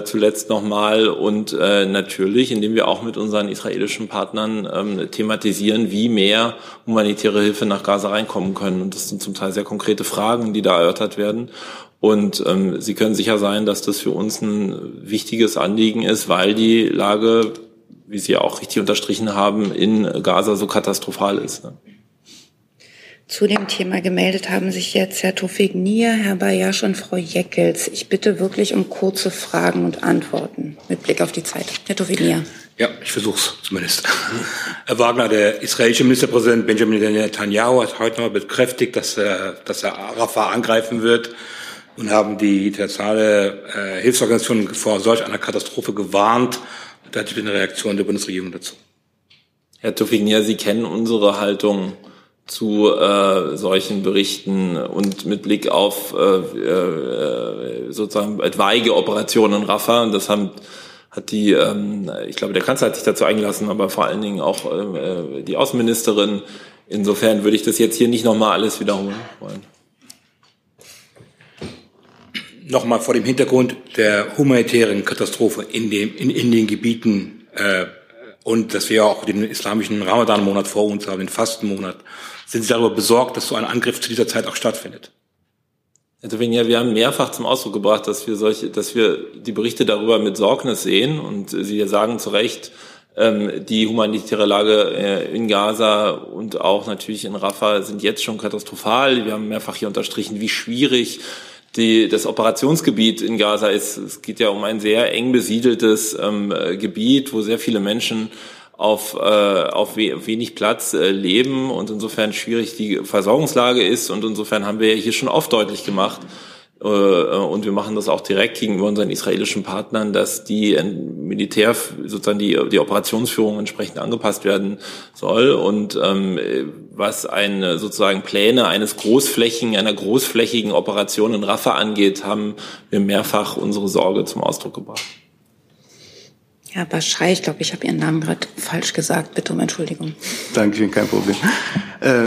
zuletzt nochmal und natürlich, indem wir auch mit unseren israelischen Partnern thematisieren, wie mehr humanitäre Hilfe nach Gaza reinkommen können. Und das sind zum Teil sehr konkrete Fragen, die da erörtert werden. Und Sie können sicher sein, dass das für uns ein wichtiges Anliegen ist, weil die Lage, wie Sie ja auch richtig unterstrichen haben, in Gaza so katastrophal ist. Ne? Zu dem Thema gemeldet haben sich jetzt Herr Tofik Nier, Herr Bajasch und Frau Jeckels. Ich bitte wirklich um kurze Fragen und Antworten mit Blick auf die Zeit. Herr Tofik Nier. Ja, ich versuche es zumindest. Herr Wagner, der israelische Ministerpräsident Benjamin Netanyahu hat heute noch bekräftigt, dass er Rafah angreifen wird, und haben die internationale Hilfsorganisation vor solch einer Katastrophe gewarnt. Da hatte ich eine Reaktion der Bundesregierung dazu. Herr Tofik Nier, Sie kennen unsere Haltung zu solchen Berichten und mit Blick auf sozusagen etwaige Operationen in Rafah. Und das hat die, ich glaube, der Kanzler hat sich dazu eingelassen, aber vor allen Dingen auch die Außenministerin. Insofern würde ich das jetzt hier nicht nochmal alles wiederholen wollen. Nochmal vor dem Hintergrund der humanitären Katastrophe in den Gebieten und dass wir auch den islamischen Ramadan-Monat vor uns haben, den Fastenmonat. Sind Sie darüber besorgt, dass so ein Angriff zu dieser Zeit auch stattfindet? Also wir haben mehrfach zum Ausdruck gebracht, dass wir die Berichte darüber mit Sorgnis sehen. Und Sie sagen zu Recht, die humanitäre Lage in Gaza und auch natürlich in Rafah sind jetzt schon katastrophal. Wir haben mehrfach hier unterstrichen, wie schwierig das Operationsgebiet in Gaza ist. Es geht ja um ein sehr eng besiedeltes Gebiet, wo sehr viele Menschen auf wenig Platz leben und insofern schwierig die Versorgungslage ist. Und insofern haben wir ja hier schon oft deutlich gemacht, und wir machen das auch direkt gegenüber unseren israelischen Partnern, dass die Militär sozusagen die Operationsführung entsprechend angepasst werden soll. Und was sozusagen Pläne einer großflächigen Operation in Rafah angeht, haben wir mehrfach unsere Sorge zum Ausdruck gebracht. Herr Baschei, ich glaube, ich habe Ihren Namen gerade falsch gesagt. Bitte um Entschuldigung. Dankeschön, kein Problem.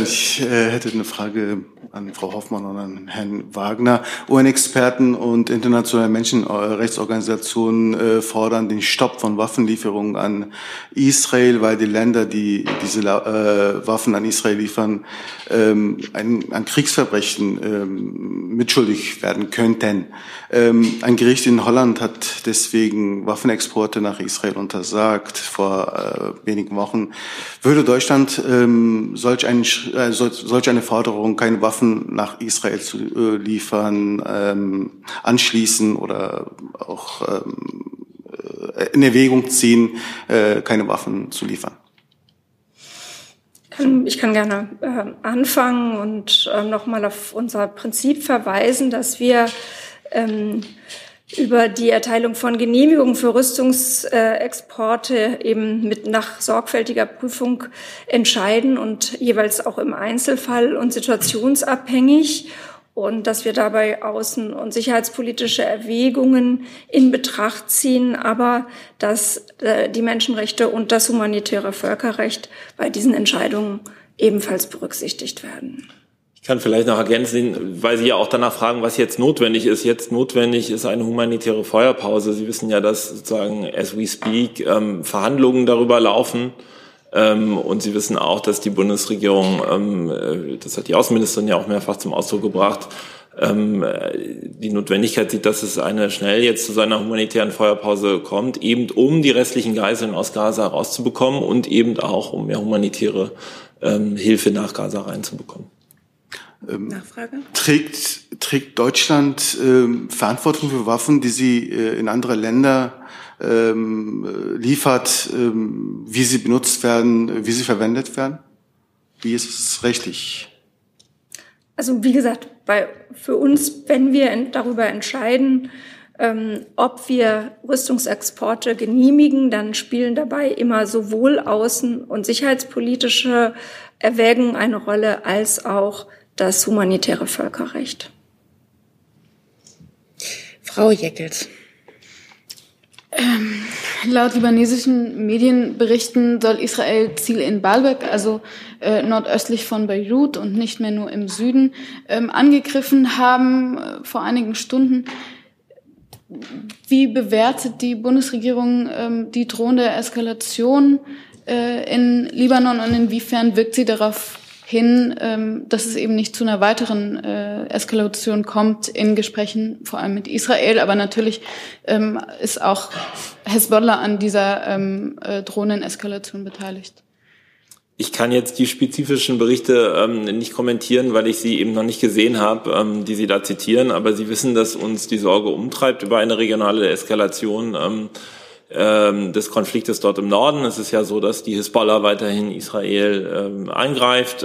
Ich hätte eine Frage an Frau Hoffmann und an Herrn Wagner. UN-Experten und internationale Menschenrechtsorganisationen fordern den Stopp von Waffenlieferungen an Israel, weil die Länder, die diese Waffen an Israel liefern, an Kriegsverbrechen mitschuldig werden könnten. Ein Gericht in Holland hat deswegen Waffenexporte nach Israel untersagt vor wenigen Wochen. Würde Deutschland solch eine Forderung, keine Waffen nach Israel zu liefern, anschließen oder auch in Erwägung ziehen, keine Waffen zu liefern? Ich kann gerne anfangen und nochmal auf unser Prinzip verweisen, dass wir über die Erteilung von Genehmigungen für Rüstungsexporte eben mit nach sorgfältiger Prüfung entscheiden und jeweils auch im Einzelfall und situationsabhängig, und dass wir dabei außen- und sicherheitspolitische Erwägungen in Betracht ziehen, aber dass die Menschenrechte und das humanitäre Völkerrecht bei diesen Entscheidungen ebenfalls berücksichtigt werden. Ich kann vielleicht noch ergänzen, weil Sie ja auch danach fragen, was jetzt notwendig ist. Jetzt notwendig ist eine humanitäre Feuerpause. Sie wissen ja, dass sozusagen as we speak Verhandlungen darüber laufen. Und Sie wissen auch, dass die Bundesregierung, das hat die Außenministerin ja auch mehrfach zum Ausdruck gebracht, die Notwendigkeit sieht, dass es schnell jetzt zu seiner humanitären Feuerpause kommt, eben um die restlichen Geiseln aus Gaza rauszubekommen und eben auch um mehr humanitäre Hilfe nach Gaza reinzubekommen. Nachfrage? Trägt Deutschland Verantwortung für Waffen, die sie in andere Länder liefert, wie sie benutzt werden, wie sie verwendet werden? Wie ist es rechtlich? Also wie gesagt, für uns, wenn wir darüber entscheiden, ob wir Rüstungsexporte genehmigen, dann spielen dabei immer sowohl außen- und sicherheitspolitische Erwägungen eine Rolle als auch das humanitäre Völkerrecht. Frau Jeckels. Laut libanesischen Medienberichten soll Israel Ziele in Baalbek, also nordöstlich von Beirut und nicht mehr nur im Süden, angegriffen haben vor einigen Stunden. Wie bewertet die Bundesregierung die drohende Eskalation in Libanon und inwiefern wirkt sie darauf hin, dass es eben nicht zu einer weiteren Eskalation kommt in Gesprächen, vor allem mit Israel? Aber natürlich ist auch Hezbollah an dieser drohenden Eskalation beteiligt. Ich kann jetzt die spezifischen Berichte nicht kommentieren, weil ich sie eben noch nicht gesehen habe, die Sie da zitieren. Aber Sie wissen, dass uns die Sorge umtreibt über eine regionale Eskalation des Konfliktes dort im Norden. Es ist ja so, dass die Hisbollah weiterhin Israel angreift.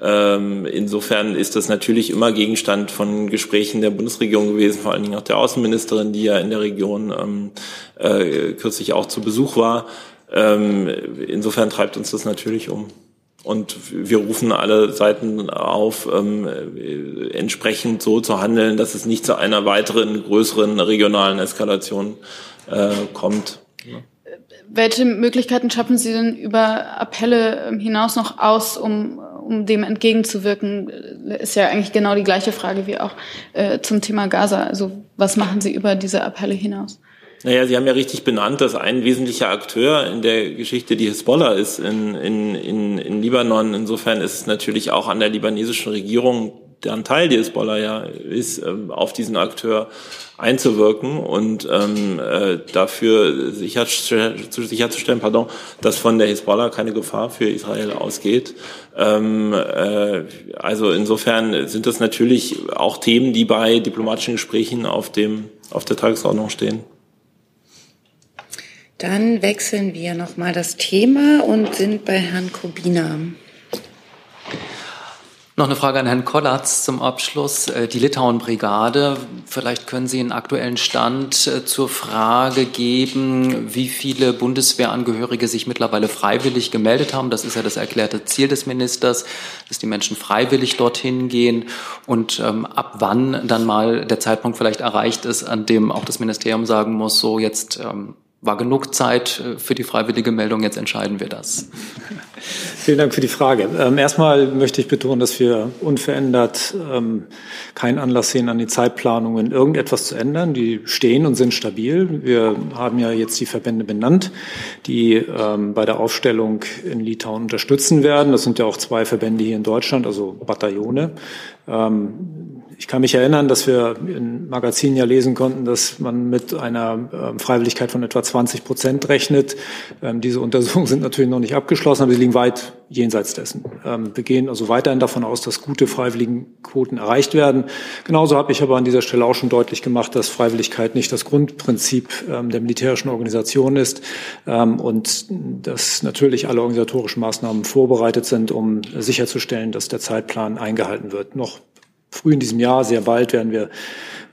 Insofern ist das natürlich immer Gegenstand von Gesprächen der Bundesregierung gewesen, vor allen Dingen auch der Außenministerin, die ja in der Region kürzlich auch zu Besuch war. Insofern treibt uns das natürlich um. Und wir rufen alle Seiten auf, entsprechend so zu handeln, dass es nicht zu einer weiteren, größeren regionalen Eskalation kommt. Ja. Welche Möglichkeiten schaffen Sie denn über Appelle hinaus noch aus, um dem entgegenzuwirken? Ist ja eigentlich genau die gleiche Frage wie auch zum Thema Gaza. Also was machen Sie über diese Appelle hinaus? Naja, Sie haben ja richtig benannt, dass ein wesentlicher Akteur in der Geschichte die Hisbollah ist in Libanon. Insofern ist es natürlich auch an der libanesischen Regierung, deren Teil die Hisbollah ja ist, auf diesen Akteur einzuwirken und dafür sicherzustellen, dass von der Hisbollah keine Gefahr für Israel ausgeht. Also insofern sind das natürlich auch Themen, die bei diplomatischen Gesprächen auf der Tagesordnung stehen. Dann wechseln wir nochmal das Thema und sind bei Herrn Kubina. Noch eine Frage an Herrn Kollatz zum Abschluss. Die Litauen-Brigade, vielleicht können Sie einen aktuellen Stand zur Frage geben, wie viele Bundeswehrangehörige sich mittlerweile freiwillig gemeldet haben. Das ist ja das erklärte Ziel des Ministers, dass die Menschen freiwillig dorthin gehen und ab wann dann mal der Zeitpunkt vielleicht erreicht ist, an dem auch das Ministerium sagen muss, so jetzt war genug Zeit für die freiwillige Meldung, jetzt entscheiden wir das. Vielen Dank für die Frage. Erstmal möchte ich betonen, dass wir unverändert keinen Anlass sehen, an den Zeitplanungen irgendetwas zu ändern. Die stehen und sind stabil. Wir haben ja jetzt die Verbände benannt, die bei der Aufstellung in Litauen unterstützen werden. Das sind ja auch 2 Verbände hier in Deutschland, also Bataillone. Ich kann mich erinnern, dass wir in Magazinen ja lesen konnten, dass man mit einer Freiwilligkeit von etwa 20% rechnet. Diese Untersuchungen sind natürlich noch nicht abgeschlossen, aber sie liegen weit jenseits dessen. Wir gehen also weiterhin davon aus, dass gute Freiwilligenquoten erreicht werden. Genauso habe ich aber an dieser Stelle auch schon deutlich gemacht, dass Freiwilligkeit nicht das Grundprinzip der militärischen Organisation ist und dass natürlich alle organisatorischen Maßnahmen vorbereitet sind, um sicherzustellen, dass der Zeitplan eingehalten wird. Noch früh in diesem Jahr, sehr bald, werden wir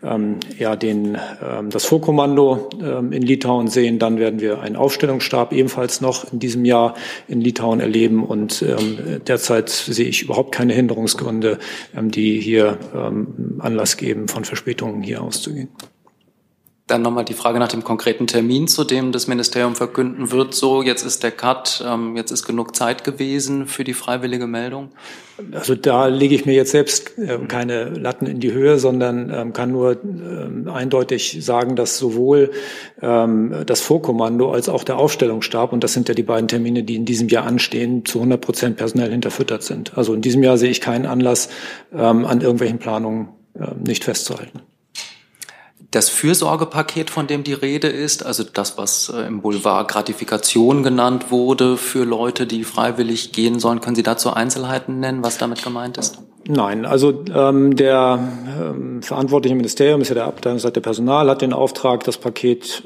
das Vorkommando in Litauen sehen. Dann werden wir einen Aufstellungsstab ebenfalls noch in diesem Jahr in Litauen erleben. Und derzeit sehe ich überhaupt keine Hinderungsgründe, die hier Anlass geben, von Verspätungen hier auszugehen. Dann nochmal die Frage nach dem konkreten Termin, zu dem das Ministerium verkünden wird. So, jetzt ist der Cut, jetzt ist genug Zeit gewesen für die freiwillige Meldung. Also da lege ich mir jetzt selbst keine Latten in die Höhe, sondern kann nur eindeutig sagen, dass sowohl das Vorkommando als auch der Aufstellungsstab, und das sind ja die beiden Termine, die in diesem Jahr anstehen, zu 100% personell hinterfüttert sind. Also in diesem Jahr sehe ich keinen Anlass, an irgendwelchen Planungen nicht festzuhalten. Das Fürsorgepaket, von dem die Rede ist, also das, was im Boulevard Gratifikation genannt wurde für Leute, die freiwillig gehen sollen, können Sie dazu Einzelheiten nennen, was damit gemeint ist? Nein, also der verantwortliche Ministerium ist ja der Abteilungsleiter Personal, hat den Auftrag, das Paket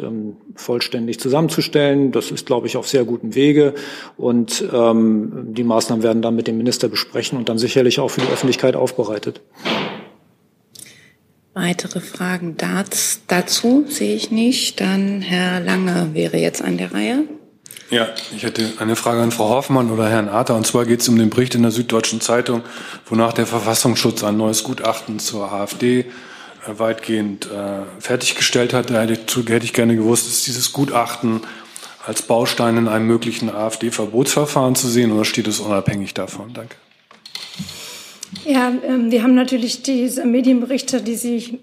vollständig zusammenzustellen. Das ist, glaube ich, auf sehr gutem Wege und die Maßnahmen werden dann mit dem Minister besprechen und dann sicherlich auch für die Öffentlichkeit aufbereitet. Weitere Fragen dazu sehe ich nicht. Dann Herr Lange wäre jetzt an der Reihe. Ja, ich hätte eine Frage an Frau Hoffmann oder Herrn Arter. Und zwar geht es um den Bericht in der Süddeutschen Zeitung, wonach der Verfassungsschutz ein neues Gutachten zur AfD weitgehend fertiggestellt hat. Da hätte ich gerne gewusst, ist dieses Gutachten als Baustein in einem möglichen AfD-Verbotsverfahren zu sehen oder steht es unabhängig davon? Danke. Ja, wir haben natürlich diese Medienberichte, die Sie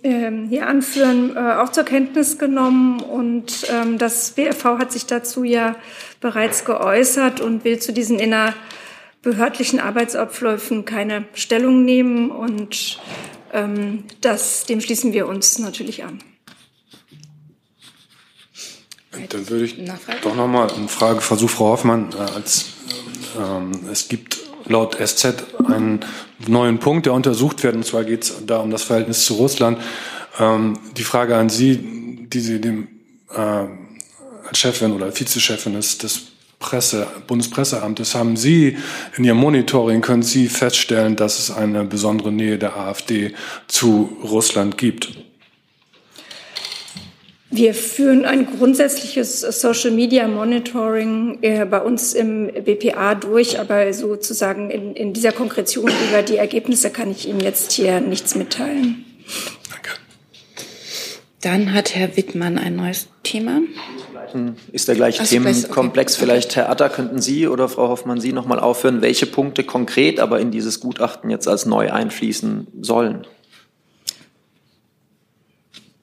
hier anführen, auch zur Kenntnis genommen. Und das BfV hat sich dazu ja bereits geäußert und will zu diesen innerbehördlichen Arbeitsabläufen keine Stellung nehmen. Und dem schließen wir uns natürlich an. Dann würde ich doch nochmal eine Frage versuchen, Frau Hoffmann. Es gibt laut SZ einen neuen Punkt, der untersucht wird, und zwar geht es da um das Verhältnis zu Russland. Die Frage an Sie, die Sie dem Chefin oder Vizechefin des Bundespresseamtes, haben Sie in Ihrem Monitoring, können Sie feststellen, dass es eine besondere Nähe der AfD zu Russland gibt? Wir führen ein grundsätzliches Social-Media-Monitoring bei uns im BPA durch, aber sozusagen in dieser Konkretion über die Ergebnisse kann ich Ihnen jetzt hier nichts mitteilen. Danke. Dann hat Herr Wittmann ein neues Thema. Ist der gleiche Themenkomplex. Okay. Vielleicht, Herr Atter, könnten Sie oder Frau Hoffmann Sie nochmal aufführen, welche Punkte konkret aber in dieses Gutachten jetzt als neu einfließen sollen?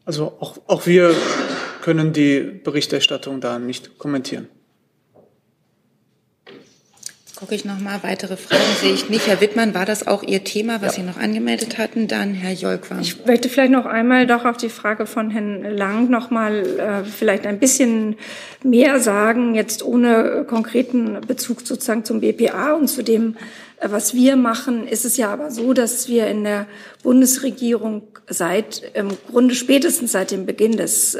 Also auch wir können die Berichterstattung da nicht kommentieren. Jetzt gucke ich nochmal. Weitere Fragen sehe ich nicht. Herr Wittmann, war das auch Ihr Thema, was Sie noch angemeldet hatten? Dann Herr Jolkwan. Ich möchte vielleicht noch einmal doch auf die Frage von Herrn Lang nochmal vielleicht ein bisschen mehr sagen, jetzt ohne konkreten Bezug sozusagen zum BPA und zu dem, was wir machen, ist es ja aber so, dass wir in der Bundesregierung im Grunde spätestens seit dem Beginn des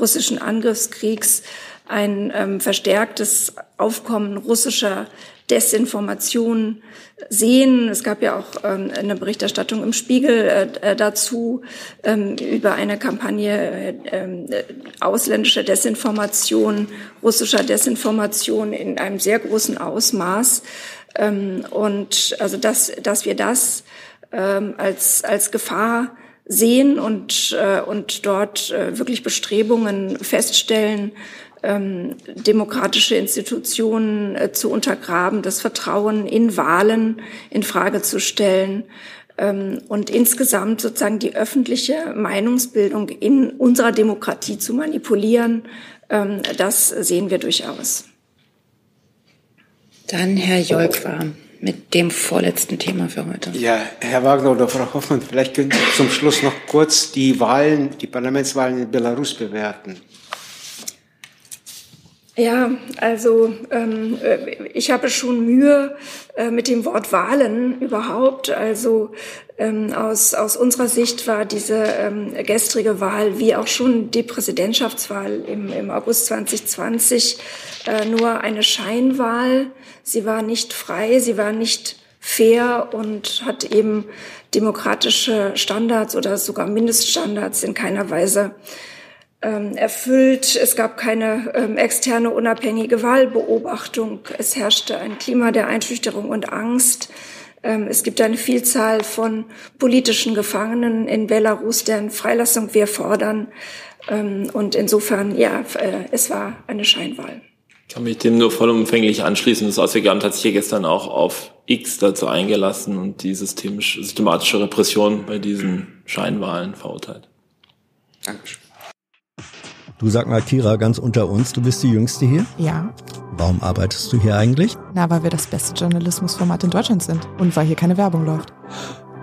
russischen Angriffskriegs ein verstärktes Aufkommen russischer Desinformation sehen. Es gab ja auch eine Berichterstattung im Spiegel dazu über eine Kampagne ausländischer Desinformation, russischer Desinformation in einem sehr großen Ausmaß. Und also dass wir das als Gefahr sehen und dort wirklich Bestrebungen feststellen, demokratische Institutionen zu untergraben, das Vertrauen in Wahlen in Frage zu stellen und insgesamt sozusagen die öffentliche Meinungsbildung in unserer Demokratie zu manipulieren, das sehen wir durchaus. Dann Herr Jolkwa mit dem vorletzten Thema für heute. Ja, Herr Wagner oder Frau Hoffmann, vielleicht können Sie zum Schluss noch kurz die Parlamentswahlen in Belarus bewerten. Ja, also ich habe schon Mühe mit dem Wort Wahlen überhaupt. Also aus unserer Sicht war diese gestrige Wahl, wie auch schon die Präsidentschaftswahl im August 2020, nur eine Scheinwahl. Sie war nicht frei, sie war nicht fair und hat eben demokratische Standards oder sogar Mindeststandards in keiner Weise erfüllt. Es gab keine externe unabhängige Wahlbeobachtung. Es herrschte ein Klima der Einschüchterung und Angst. Es gibt eine Vielzahl von politischen Gefangenen in Belarus, deren Freilassung wir fordern. Und insofern, ja, es war eine Scheinwahl. Ich kann mich dem nur vollumfänglich anschließen. Das Auswärtige Amt hat sich hier gestern auch auf X dazu eingelassen und die systematische Repression bei diesen Scheinwahlen verurteilt. Dankeschön. Du, sag mal, Kira, ganz unter uns, du bist die Jüngste hier? Ja. Warum arbeitest du hier eigentlich? Na, weil wir das beste Journalismusformat in Deutschland sind und weil hier keine Werbung läuft.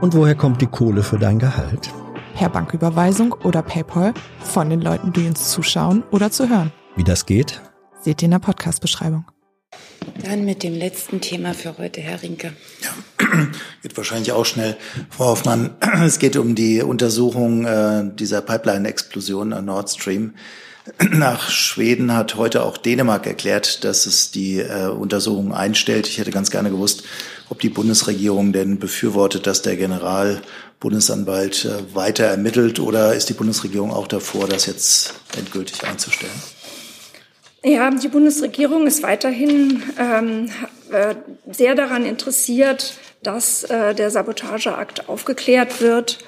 Und woher kommt die Kohle für dein Gehalt? Per Banküberweisung oder PayPal von den Leuten, die uns zuschauen oder zu hören. Wie das geht? Seht ihr in der Podcast-Beschreibung. Dann mit dem letzten Thema für heute, Herr Rinke. Ja, geht wahrscheinlich auch schnell. Frau Hoffmann, es geht um die Untersuchung dieser Pipeline-Explosion an Nord Stream. Nach Schweden hat heute auch Dänemark erklärt, dass es die Untersuchung einstellt. Ich hätte ganz gerne gewusst, ob die Bundesregierung denn befürwortet, dass der Generalbundesanwalt weiter ermittelt, oder ist die Bundesregierung auch davor, das jetzt endgültig einzustellen? Ja, die Bundesregierung ist weiterhin sehr daran interessiert, dass der Sabotageakt aufgeklärt wird.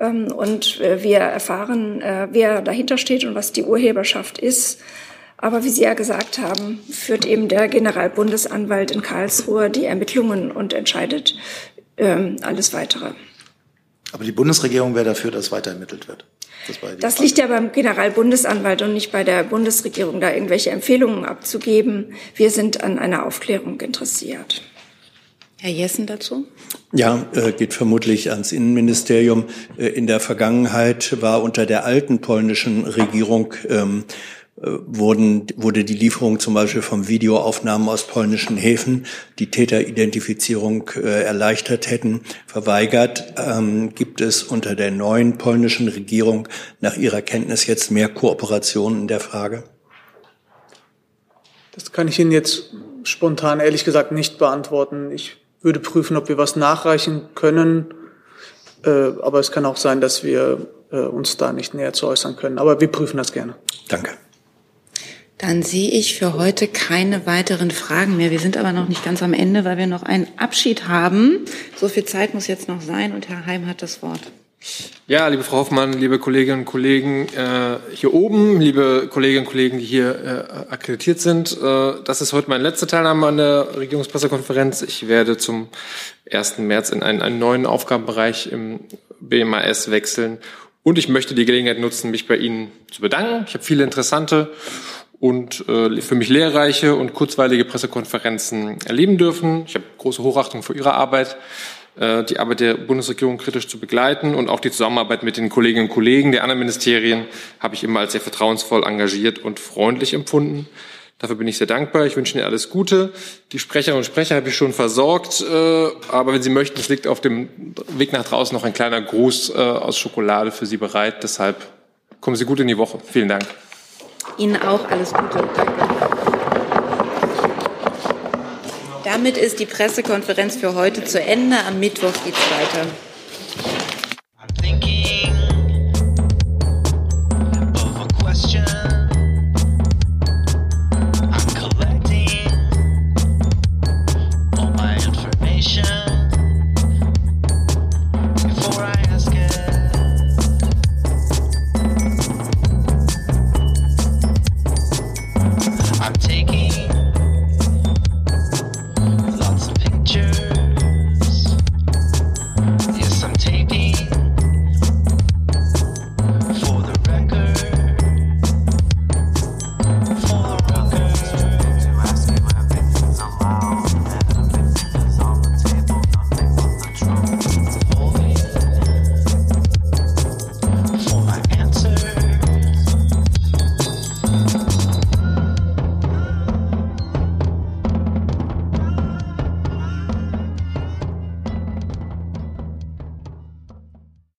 Und wir erfahren, wer dahinter steht und was die Urheberschaft ist. Aber wie Sie ja gesagt haben, führt eben der Generalbundesanwalt in Karlsruhe die Ermittlungen und entscheidet alles Weitere. Aber die Bundesregierung wäre dafür, dass weiter ermittelt wird. Das liegt ja beim Generalbundesanwalt und nicht bei der Bundesregierung, da irgendwelche Empfehlungen abzugeben. Wir sind an einer Aufklärung interessiert. Herr Jessen dazu? Ja, geht vermutlich ans Innenministerium. In der Vergangenheit war unter der alten polnischen Regierung wurde die Lieferung zum Beispiel von Videoaufnahmen aus polnischen Häfen, die Täteridentifizierung erleichtert hätten, verweigert. Gibt es unter der neuen polnischen Regierung nach Ihrer Kenntnis jetzt mehr Kooperation in der Frage? Das kann ich Ihnen jetzt spontan ehrlich gesagt nicht beantworten. Ich würde prüfen, ob wir was nachreichen können, aber es kann auch sein, dass wir uns da nicht näher zu äußern können. Aber wir prüfen das gerne. Danke. Dann sehe ich für heute keine weiteren Fragen mehr. Wir sind aber noch nicht ganz am Ende, weil wir noch einen Abschied haben. So viel Zeit muss jetzt noch sein und Herr Heim hat das Wort. Ja, liebe Frau Hoffmann, liebe Kolleginnen und Kollegen hier oben, liebe Kolleginnen und Kollegen, die hier akkreditiert sind. Das ist heute mein letzter Teilnahme an der Regierungspressekonferenz. Ich werde zum 1. März in einen neuen Aufgabenbereich im BMAS wechseln. Und ich möchte die Gelegenheit nutzen, mich bei Ihnen zu bedanken. Ich habe viele interessante und für mich lehrreiche und kurzweilige Pressekonferenzen erleben dürfen. Ich habe große Hochachtung vor Ihrer Arbeit, die Arbeit der Bundesregierung kritisch zu begleiten und auch die Zusammenarbeit mit den Kolleginnen und Kollegen der anderen Ministerien habe ich immer als sehr vertrauensvoll, engagiert und freundlich empfunden. Dafür bin ich sehr dankbar. Ich wünsche Ihnen alles Gute. Die Sprecherinnen und Sprecher habe ich schon versorgt. Aber wenn Sie möchten, es liegt auf dem Weg nach draußen noch ein kleiner Gruß aus Schokolade für Sie bereit. Deshalb kommen Sie gut in die Woche. Vielen Dank. Ihnen auch alles Gute. Danke. Damit ist die Pressekonferenz für heute zu Ende. Am Mittwoch geht's weiter.